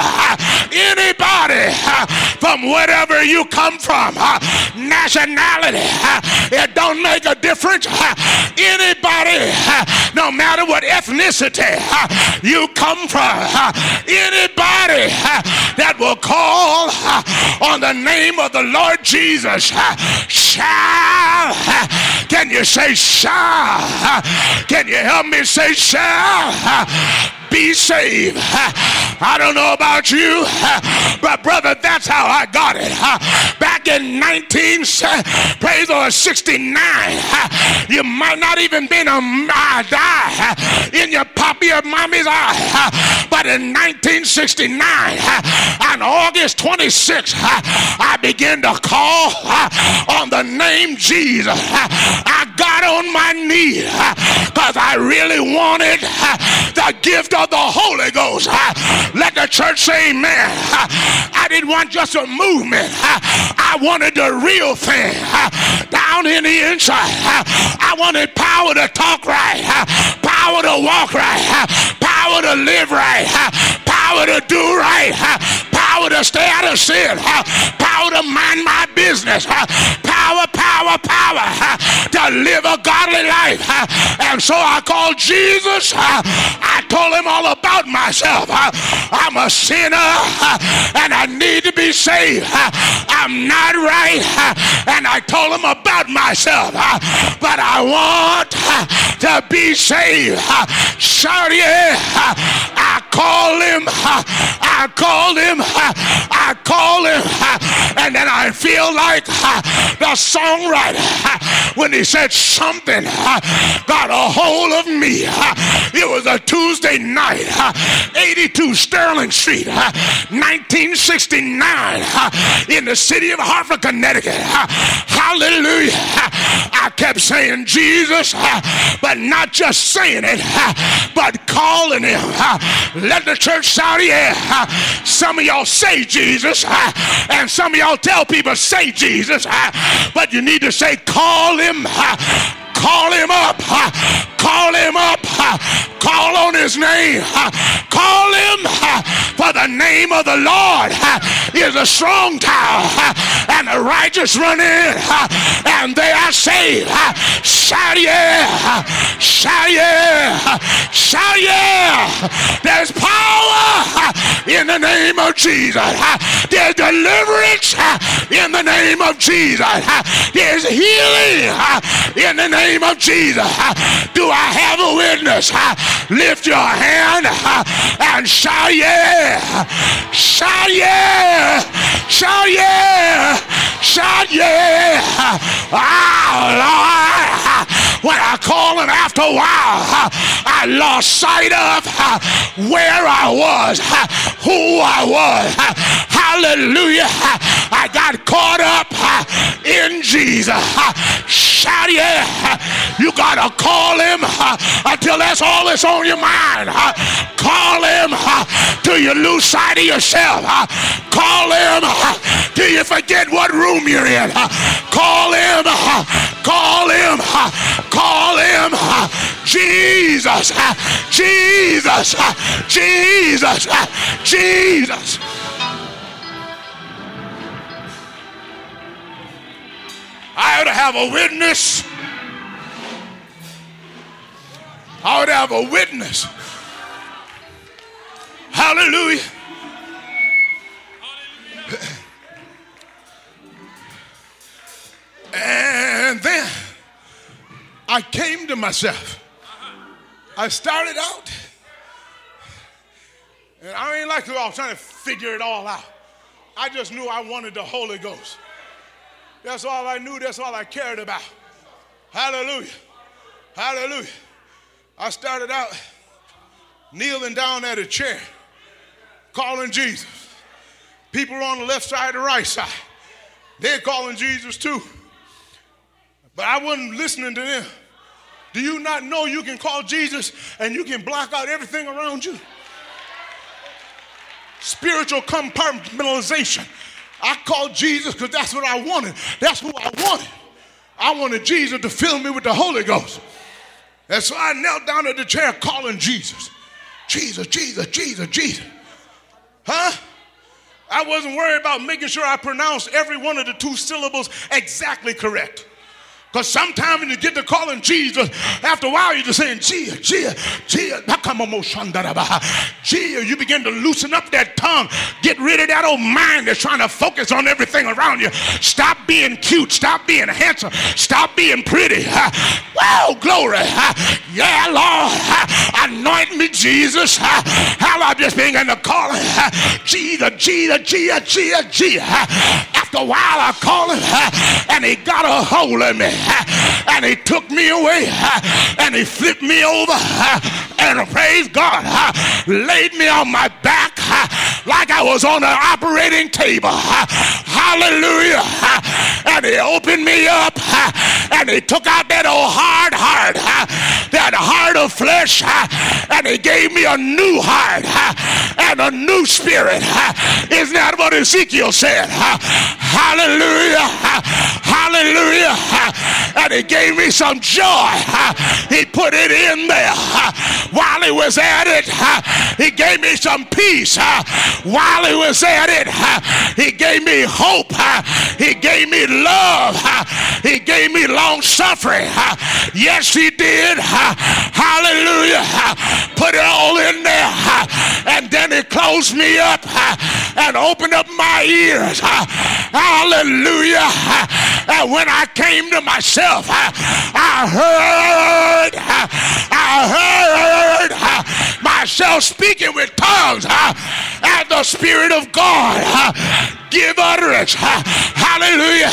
anybody from wherever you come from, nationality, it don't make a difference. Anybody, no matter what ethnicity you come from, anybody that will call on the name of the Lord Jesus shall. Can you say shall? Can you help me say shall be saved? I don't know about you, but brother, that's how I got it. Back in nineteen, praise the Lord, sixty-nine, you might not even been a die in your poppy or mommy's eye, but in nineteen sixty-nine, on August twenty-sixth, I began to call on the name Jesus. I got on my knees because I really wanted the gift of the Holy Ghost. Let the church say amen. I didn't want just a movement. I wanted the real thing down in the inside. I wanted power to talk right, power to walk right, power to live right, power to do right, power to stay out of sin, power to mind my business, power, power, power to live a godly life. And so I called Jesus. I told him all about myself. I'm a sinner and I need to be saved. I'm not right, and I told him about myself, but I want to be saved. Shout yeah. I call him. I call him. I call him. And then I feel like the songwriter when he said something got a hold of me. It was a Tuesday night, eighty-two Sterling Street, nineteen sixty-nine, in the city of Hartford, Connecticut. Hallelujah. I kept saying Jesus, but not just saying it, but calling him. Let the church shout yeah. Some of y'all say Jesus, and some of y'all tell people say Jesus, but you need to say call him. Call him up. Call him up. Call on his name. Call him, for the name of the Lord is a strong tower, and the righteous run in and they are saved. Shout yeah. Shout yeah. Shout yeah. There's power in the name of Jesus. There's deliverance in the name of Jesus. There's healing in the name name of Jesus. Do I have a witness? Lift your hand and shout yeah. Shout yeah. Shout yeah. Shout yeah. Oh Lord, when I called him after a while, I lost sight of where I was, who I was. Hallelujah. I got caught up in Jesus. Shout yeah. You gotta call him until that's all that's on your mind. Call him till you lose sight of yourself. Call him till you forget what room you're in. Call him. Call him. Call him. Jesus. Jesus. Jesus. Jesus. I ought to have a witness. I ought to have a witness. Hallelujah. Hallelujah. And then I came to myself. I started out, and I ain't like you all trying to figure it all out. I just knew I wanted the Holy Ghost. That's all I knew. That's all I cared about. Hallelujah. Hallelujah. I started out kneeling down at a chair, calling Jesus. People on the left side, the right side, they're calling Jesus too. But I wasn't listening to them. Do you not know you can call Jesus and you can block out everything around you? Spiritual compartmentalization. I called Jesus because that's what I wanted. That's who I wanted. I wanted Jesus to fill me with the Holy Ghost. And so I knelt down at the chair calling Jesus. Jesus, Jesus, Jesus, Jesus. Huh? I wasn't worried about making sure I pronounced every one of the two syllables exactly correct. Because sometimes when you get to calling Jesus, after a while you're just saying, Gia, Gia, Gia, Gia, you begin to loosen up that tongue. Get rid of that old mind that's trying to focus on everything around you. Stop being cute. Stop being handsome. Stop being pretty. Uh, wow, glory. Uh, yeah, Lord. Uh, anoint me, Jesus. Uh, how I just began to call him. Uh, Gia, Gia, Gia, Gia, Gia. Uh, after a while I called him uh, and he got a hold of me. And he took me away and he flipped me over and, praise God, laid me on my back like I was on an operating table. Hallelujah. And he opened me up and he took out that old hard heart, that heart of flesh, and he gave me a new heart and a new spirit. Isn't that what Ezekiel said? Hallelujah. Hallelujah. And he gave me some joy. He put it in there. While he was at it, he gave me some peace. While he was at it, he gave me hope. He gave me love. He gave me long suffering. Yes, he did. Hallelujah. Put it all in there. And then he closed me up and opened up my ears. Hallelujah. And when I came to myself, I heard, I all speaking with tongues, huh? And the Spirit of God, huh? Give utterance, huh? Hallelujah.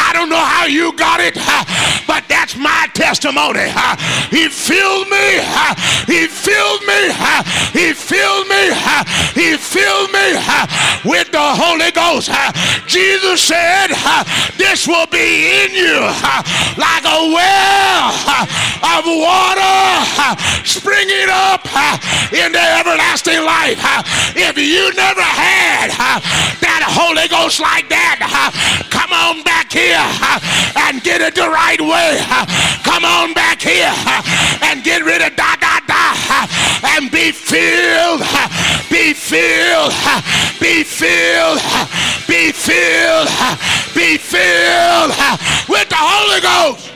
I don't know how you got it, huh? But that's my testimony, huh? He filled me, huh? He filled me, huh? He filled me, huh? He filled me, huh? With the Holy Ghost, huh? Jesus said, huh? This will be in you, huh? Like a well, huh? Of water, huh? Springing up, huh? Into everlasting life, huh? If you never had, huh? That Holy Ghost like that, huh? Come on back here, huh? And get it the right way, huh? Come on back here, huh? And get rid of da da da, huh? And be filled, huh? Be filled, huh? Be filled, huh? Be filled, huh? Be filled, huh? With the Holy Ghost.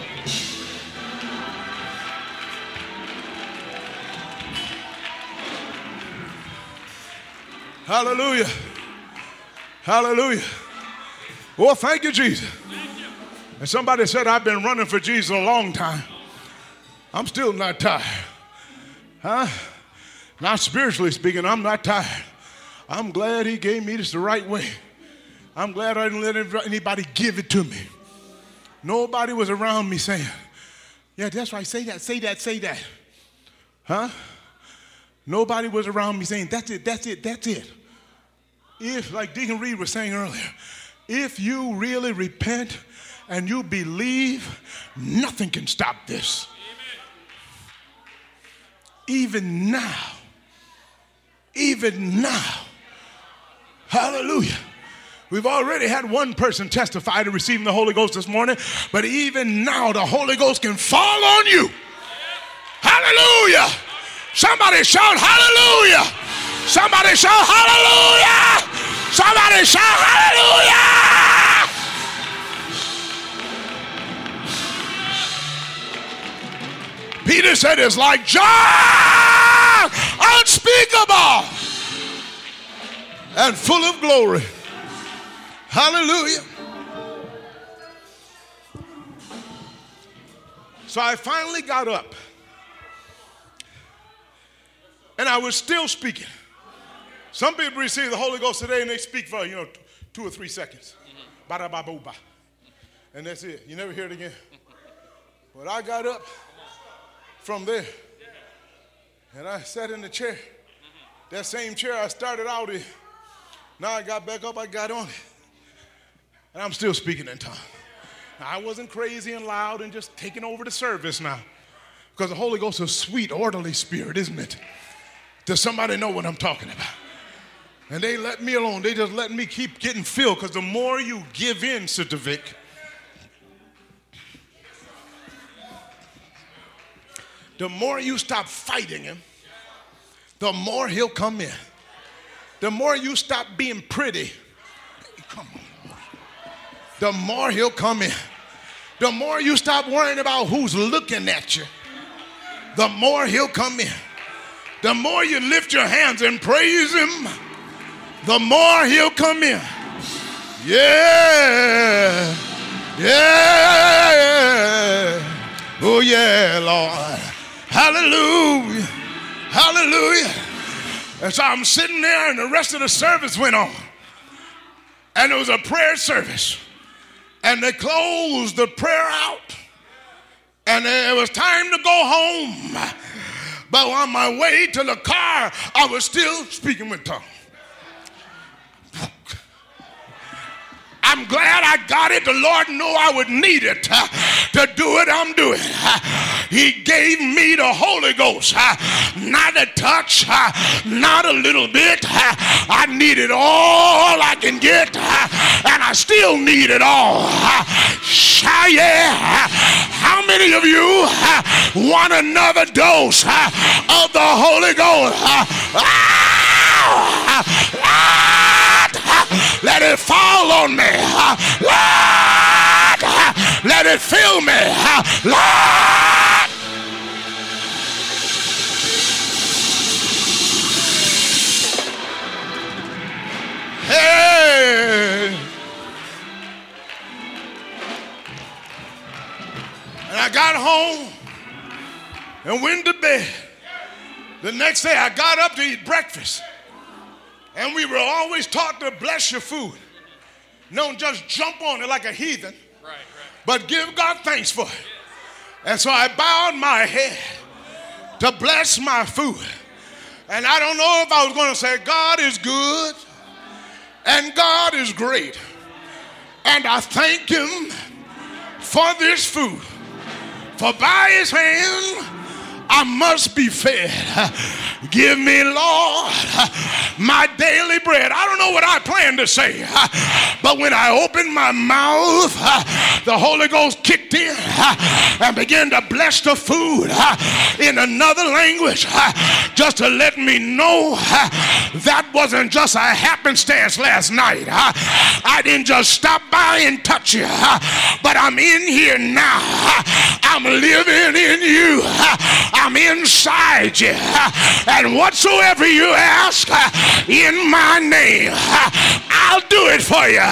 Hallelujah. Hallelujah. Well, thank you, Jesus. Thank you. And somebody said, I've been running for Jesus a long time. I'm still not tired. Huh? Not spiritually speaking, I'm not tired. I'm glad he gave me this the right way. I'm glad I didn't let anybody give it to me. Nobody was around me saying, yeah, that's right, say that, say that, say that. Huh? Nobody was around me saying, that's it, that's it, that's it. If, like Deacon Reed was saying earlier, if you really repent and you believe, nothing can stop this. Amen. Even now, even now, hallelujah. We've already had one person testify to receiving the Holy Ghost this morning, but even now the Holy Ghost can fall on you. Yeah. Hallelujah. Somebody shout hallelujah. Somebody shout hallelujah! Somebody shout hallelujah! Peter said it's like joy unspeakable and full of glory. Hallelujah. So I finally got up and I was still speaking. Some people receive the Holy Ghost today and they speak for, you know, two or three seconds. Ba-da-ba-ba-ba. And that's it. You never hear it again. But I got up from there and I sat in the chair. That same chair I started out in. Now I got back up, I got on it. And I'm still speaking in tongues. Now I wasn't crazy and loud and just taking over the service now. Because the Holy Ghost is a sweet, orderly spirit, isn't it? Does somebody know what I'm talking about? And they let me alone. They just let me keep getting filled, because the more you give in, Sister Vic, the more you stop fighting him, the more he'll come in. The more you stop being pretty, come on, the more he'll come in. The more you stop worrying about who's looking at you, the more he'll come in. The more you lift your hands and praise him, the more he'll come in. Yeah. Yeah. Oh, yeah, Lord. Hallelujah. Hallelujah. And so I'm sitting there and the rest of the service went on. And it was a prayer service. And they closed the prayer out. And it was time to go home. But on my way to the car, I was still speaking with tongues. I'm glad I got it. The Lord knew I would need it uh, to do it. I'm doing. Uh, he gave me the Holy Ghost. Uh, not a touch. Uh, not a little bit. Uh, I need it all I can get. Uh, and I still need it all. Uh, yeah. How many of you uh, want another dose uh, of the Holy Ghost? Uh, ah, ah, let it fall on me, Lord. Let it fill me, Lord. Hey. And I got home and went to bed. The next day, I got up to eat breakfast. And we were always taught to bless your food. Don't just jump on it like a heathen, right, right. But give God thanks for it. And so I bowed my head to bless my food. And I don't know if I was going to say, God is good and God is great. And I thank him for this food. For by his hand, I must be fed. Give me, Lord, my daily bread. I don't know what I planned to say, but when I opened my mouth, the Holy Ghost kicked in and began to bless the food in another language just to let me know that wasn't just a happenstance last night. I didn't just stop by and touch you, but I'm in here now. I'm living in you. I'm inside you. And whatsoever you ask in my name, I'll do it for you,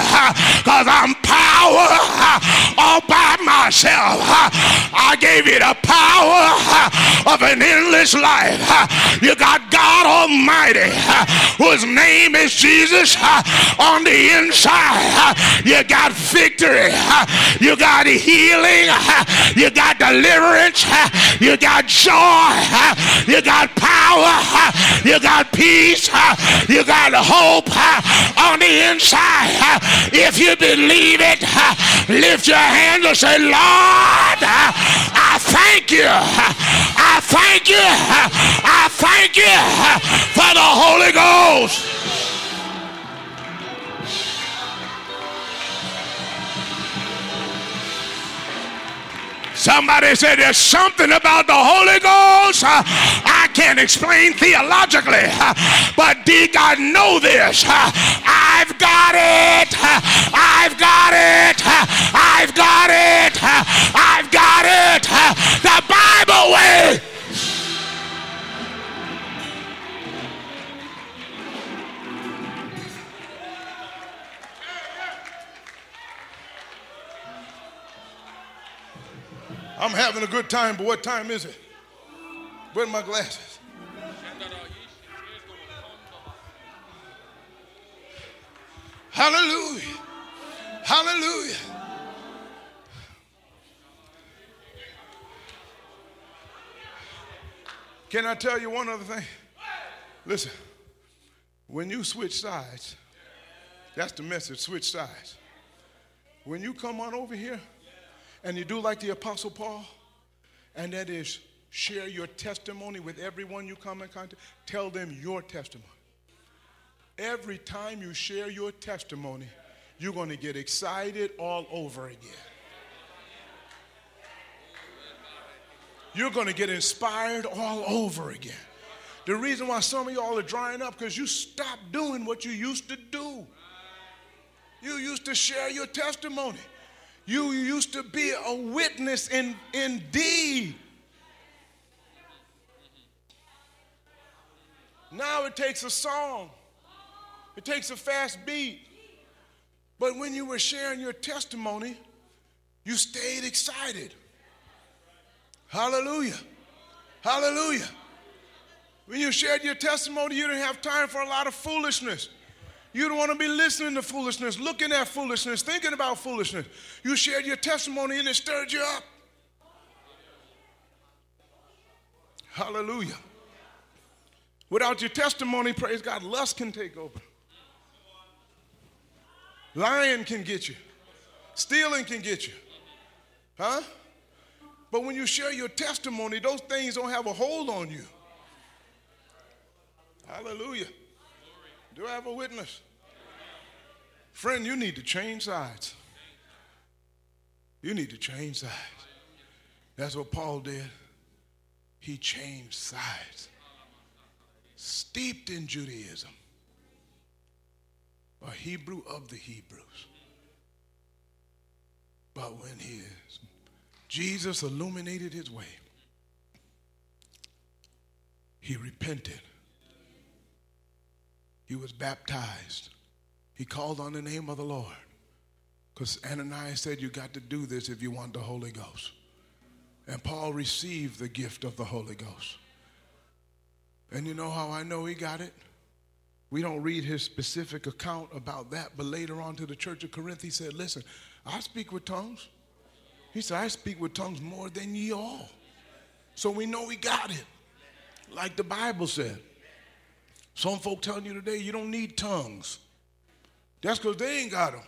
because I'm power all by myself. I gave you the power of an endless life. You got God Almighty, whose name is Jesus, on the inside. You got victory. You got healing. You got deliverance. You got joy. You got power. You got peace. You got hope on the inside. If you believe it, lift your hands and say, Lord, I thank you. I thank you. I thank you for the Holy Ghost. Somebody said there's something about the Holy Ghost uh, I can't explain theologically, uh, but Deke, I know this. Uh, I've got it. Uh, I've got it. Uh, I've got it. Uh, I've got it. Uh, the Bible way. I'm having a good time, but what time is it? Where are my glasses? Hallelujah. Hallelujah. Can I tell you one other thing? Listen, when you switch sides, that's the message, switch sides. When you come on over here, and you do like the Apostle Paul, and that is share your testimony with everyone you come in contact. Tell them your testimony. Every time you share your testimony, you're going to get excited all over again. You're going to get inspired all over again. The reason why some of y'all are drying up because you stopped doing what you used to do. You used to share your testimony. You used to be a witness in, indeed. Now it takes a song. It takes a fast beat. But when you were sharing your testimony, you stayed excited. Hallelujah. Hallelujah. When you shared your testimony, you didn't have time for a lot of foolishness. You don't want to be listening to foolishness, looking at foolishness, thinking about foolishness. You shared your testimony and it stirred you up. Hallelujah. Without your testimony, praise God, lust can take over. Lying can get you. Stealing can get you. Huh? But when you share your testimony, those things don't have a hold on you. Hallelujah. Do I have a witness? Friend, you need to change sides. You need to change sides. That's what Paul did. He changed sides. Steeped in Judaism, a Hebrew of the Hebrews. But when he is, Jesus illuminated his way, he repented. He was baptized. He called on the name of the Lord. Because Ananias said, you got to do this if you want the Holy Ghost. And Paul received the gift of the Holy Ghost. And you know how I know he got it? We don't read his specific account about that, but later on to the church of Corinth, he said, listen, I speak with tongues. He said, I speak with tongues more than ye all. So we know he got it, like the Bible said. Some folk telling you today, you don't need tongues. That's because they ain't got them.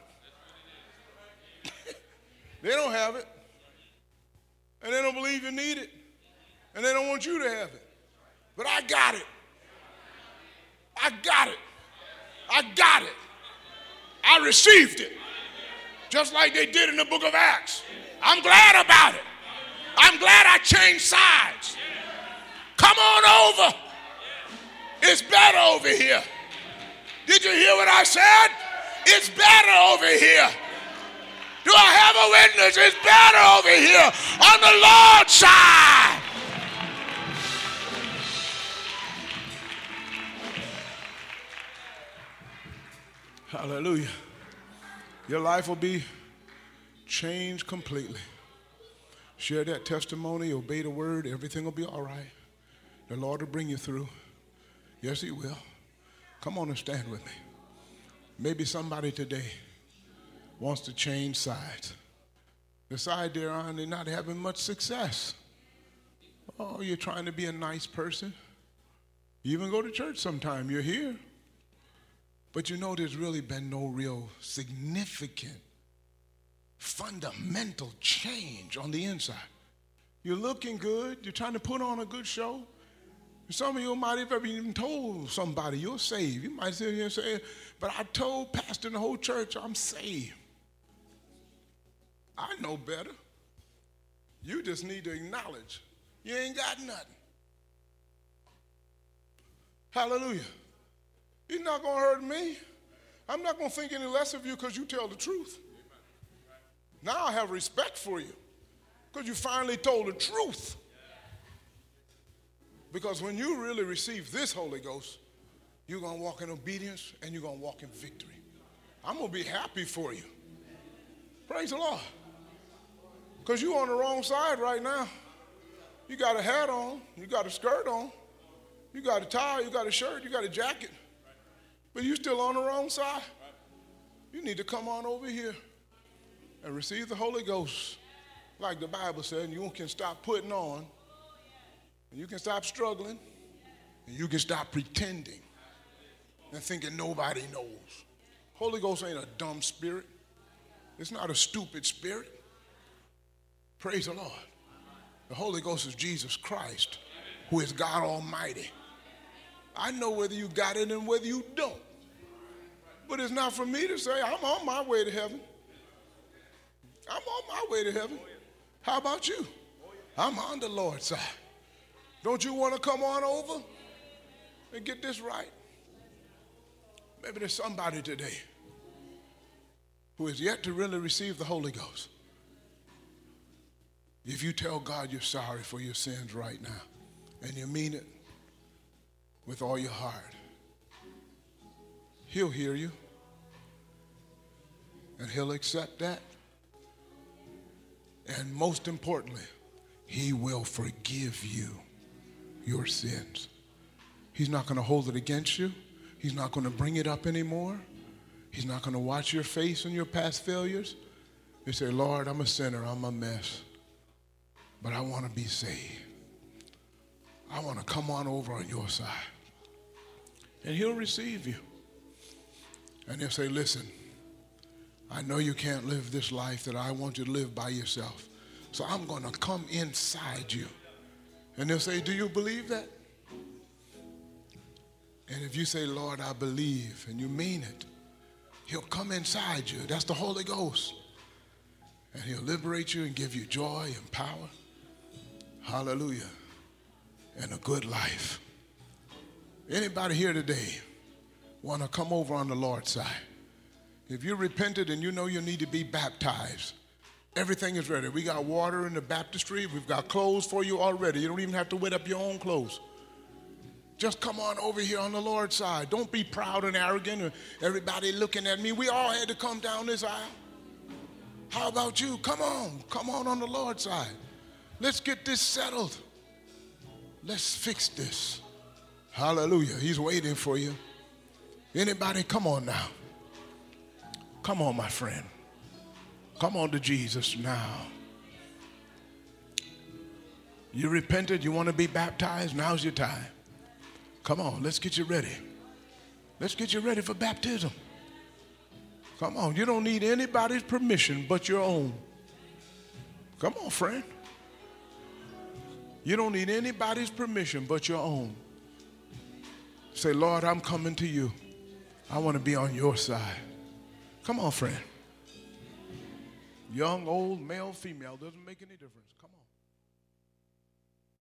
They don't have it. And they don't believe you need it. And they don't want you to have it. But I got it. I got it. I got it. I received it. Just like they did in the book of Acts. I'm glad about it. I'm glad I changed sides. Come on over. It's better over here. Did you hear what I said? It's better over here. Do I have a witness? It's better over here on the Lord's side. Hallelujah. Your life will be changed completely. Share that testimony, obey the word, everything will be all right. The Lord will bring you through. Yes, he will. Come on and stand with me. Maybe somebody today wants to change sides. The side they're on, they're not having much success. Oh, you're trying to be a nice person. You even go to church sometime. You're here. But you know there's really been no real significant, fundamental change on the inside. You're looking good. You're trying to put on a good show. Some of you might have ever even told somebody you're saved. You might sit here and say, but I told pastor and the whole church I'm saved. I know better. You just need to acknowledge you ain't got nothing. Hallelujah. You're not going to hurt me. I'm not going to think any less of you because you tell the truth. Now I have respect for you because you finally told the truth. Because when you really receive this Holy Ghost, you're going to walk in obedience and you're going to walk in victory. I'm going to be happy for you. Praise the Lord. Because you're on the wrong side right now. You got a hat on. You got a skirt on. You got a tie. You got a shirt. You got a jacket. But you're still on the wrong side. You need to come on over here and receive the Holy Ghost. Like the Bible said, and you can stop putting on. And you can stop struggling, and you can stop pretending and thinking nobody knows. Holy Ghost ain't a dumb spirit. It's not a stupid spirit. Praise the Lord. The Holy Ghost is Jesus Christ, who is God Almighty. I know whether you got it and whether you don't. But it's not for me to say, I'm on my way to heaven. I'm on my way to heaven. How about you? I'm on the Lord's side. Don't you want to come on over and get this right? Maybe there's somebody today who is yet to really receive the Holy Ghost. If you tell God you're sorry for your sins right now, and you mean it with all your heart, he'll hear you, and he'll accept that. And most importantly, he will forgive you your sins. He's not going to hold it against you. He's not going to bring it up anymore. He's not going to watch your face and your past failures. You say, Lord, I'm a sinner. I'm a mess. But I want to be saved. I want to come on over on your side. And he'll receive you. And he'll say, listen, I know you can't live this life that I want you to live by yourself. So I'm going to come inside you. And they'll say, do you believe that? And if you say, Lord, I believe, and you mean it, he'll come inside you. That's the Holy Ghost. And he'll liberate you and give you joy and power. Hallelujah. And a good life. Anybody here today want to come over on the Lord's side? If you repented and you know you need to be baptized, everything is ready. We got water in the baptistry. We've got clothes for you already. You don't even have to wet up your own clothes. Just come on over here on the Lord's side. Don't be proud and arrogant or everybody looking at me. We all had to come down this aisle. How about you? Come on. Come on on the Lord's side. Let's get this settled. Let's fix this. Hallelujah. He's waiting for you. Anybody, come on now. Come on, my friend. Come on to Jesus now. You repented, you want to be baptized, now's your time. Come on, let's get you ready. Let's get you ready for baptism. Come on, you don't need anybody's permission but your own. Come on, friend. You don't need anybody's permission but your own. Say, Lord, I'm coming to you. I want to be on your side. Come on, friend. Young, old, male, female, doesn't make any difference. Come on.